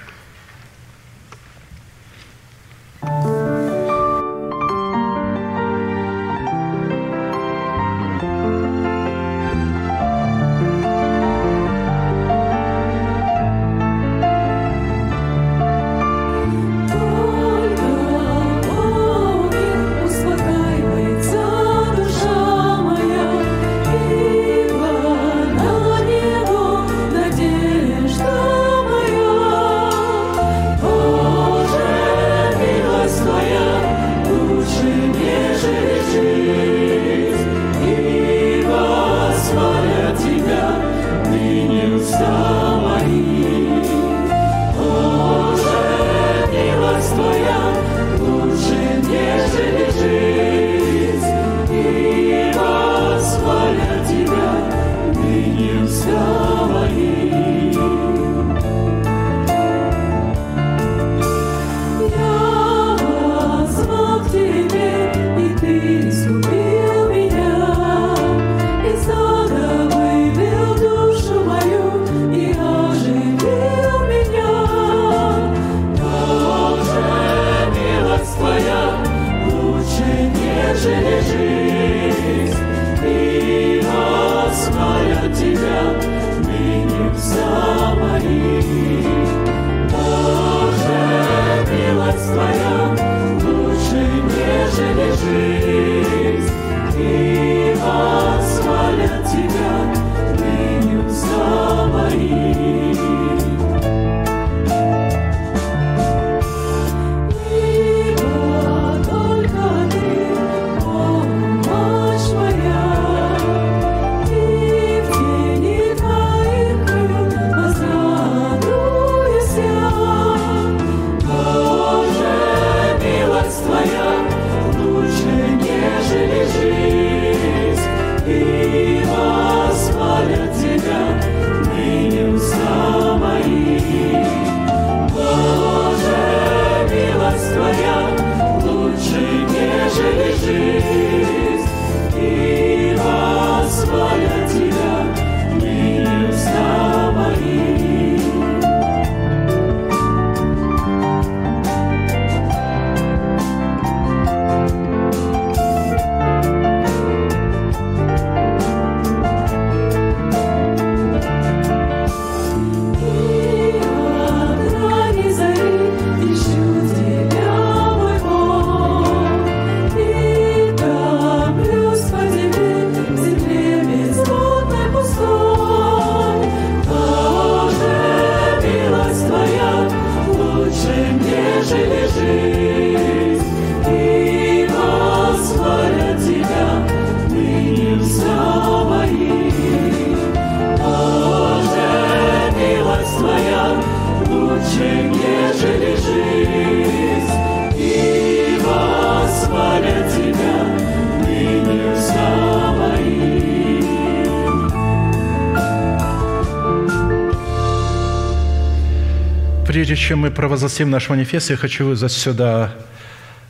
Прежде чем мы провозгласим наш манифест, я хочу вызвать сюда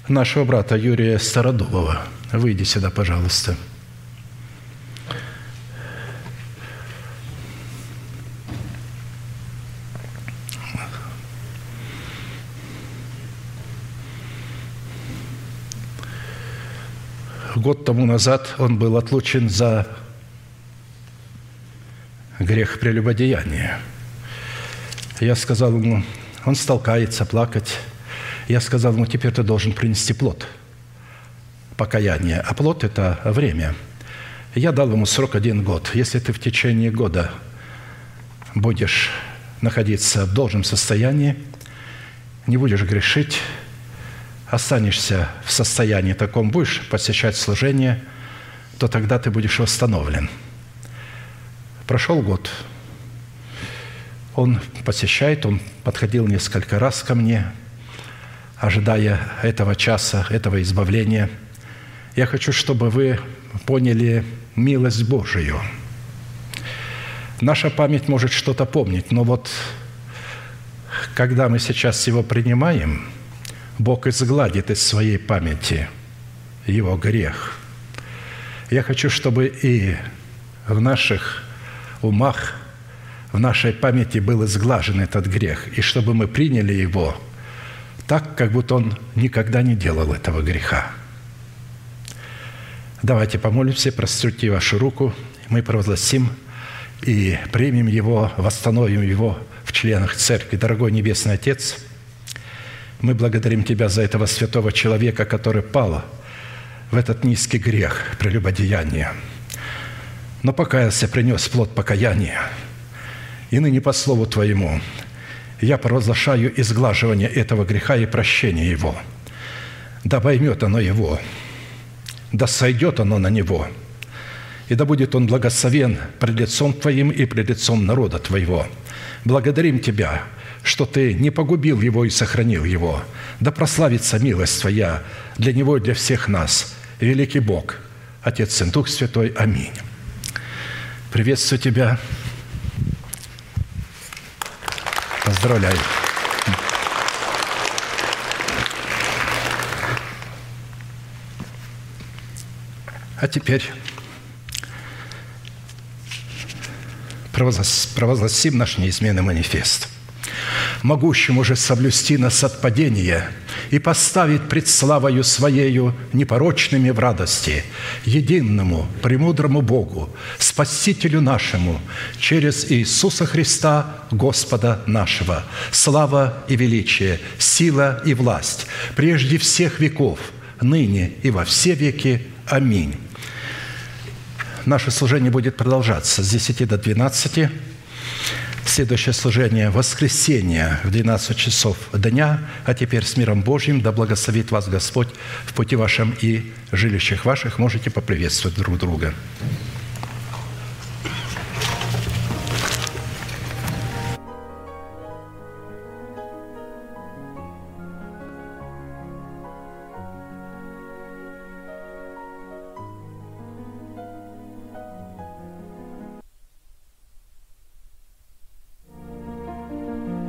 нашего брата Юрия Стародубова. Выйди сюда, пожалуйста. Год тому назад он был отлучен за грех прелюбодеяния. Я сказал ему, он стал каяться, плакать. Я сказал ему, теперь ты должен принести плод покаяния. А плод – это время. Я дал ему срок один год. Если ты в течение года будешь находиться в должном состоянии, не будешь грешить, останешься в состоянии таком, будешь посещать служение, то тогда ты будешь восстановлен. Прошел год. Он посещает, он подходил несколько раз ко мне, ожидая этого часа, этого избавления. Я хочу, чтобы вы поняли милость Божию. Наша память может что-то помнить, но вот когда мы сейчас его принимаем, Бог изгладит из своей памяти его грех. Я хочу, чтобы и в наших умах, в нашей памяти был изглажен этот грех, и чтобы мы приняли его так, как будто он никогда не делал этого греха. Давайте помолимся, прострите вашу руку, мы провозгласим и примем его, восстановим его в членах церкви. Дорогой Небесный Отец, мы благодарим Тебя за этого святого человека, который пал в этот низкий грех прелюбодеяния, но покаялся, принес плод покаяния. И ныне по слову Твоему я провозглашаю изглаживание этого греха и прощение его. Да поймет оно его, да сойдет оно на него, и да будет он благословен пред лицом Твоим и пред лицом народа Твоего. Благодарим Тебя, что Ты не погубил его и сохранил его. Да прославится милость Твоя для него и для всех нас. Великий Бог, Отец, Сын, Дух Святой. Аминь. Приветствую тебя. Поздравляю. А теперь провозгласим наш неизменный манифест. Могущему же соблюсти нас от падения и поставить пред славою Своею непорочными в радости, единому, премудрому Богу, Спасителю нашему, через Иисуса Христа, Господа нашего. Слава и величие, сила и власть, прежде всех веков, ныне и во все веки. Аминь. Наше служение будет продолжаться с десяти до двенадцати. Следующее служение – воскресенье в двенадцать часов дня. А теперь с миром Божьим. Да благословит вас Господь в пути вашем и жилищах ваших. Можете поприветствовать друг друга.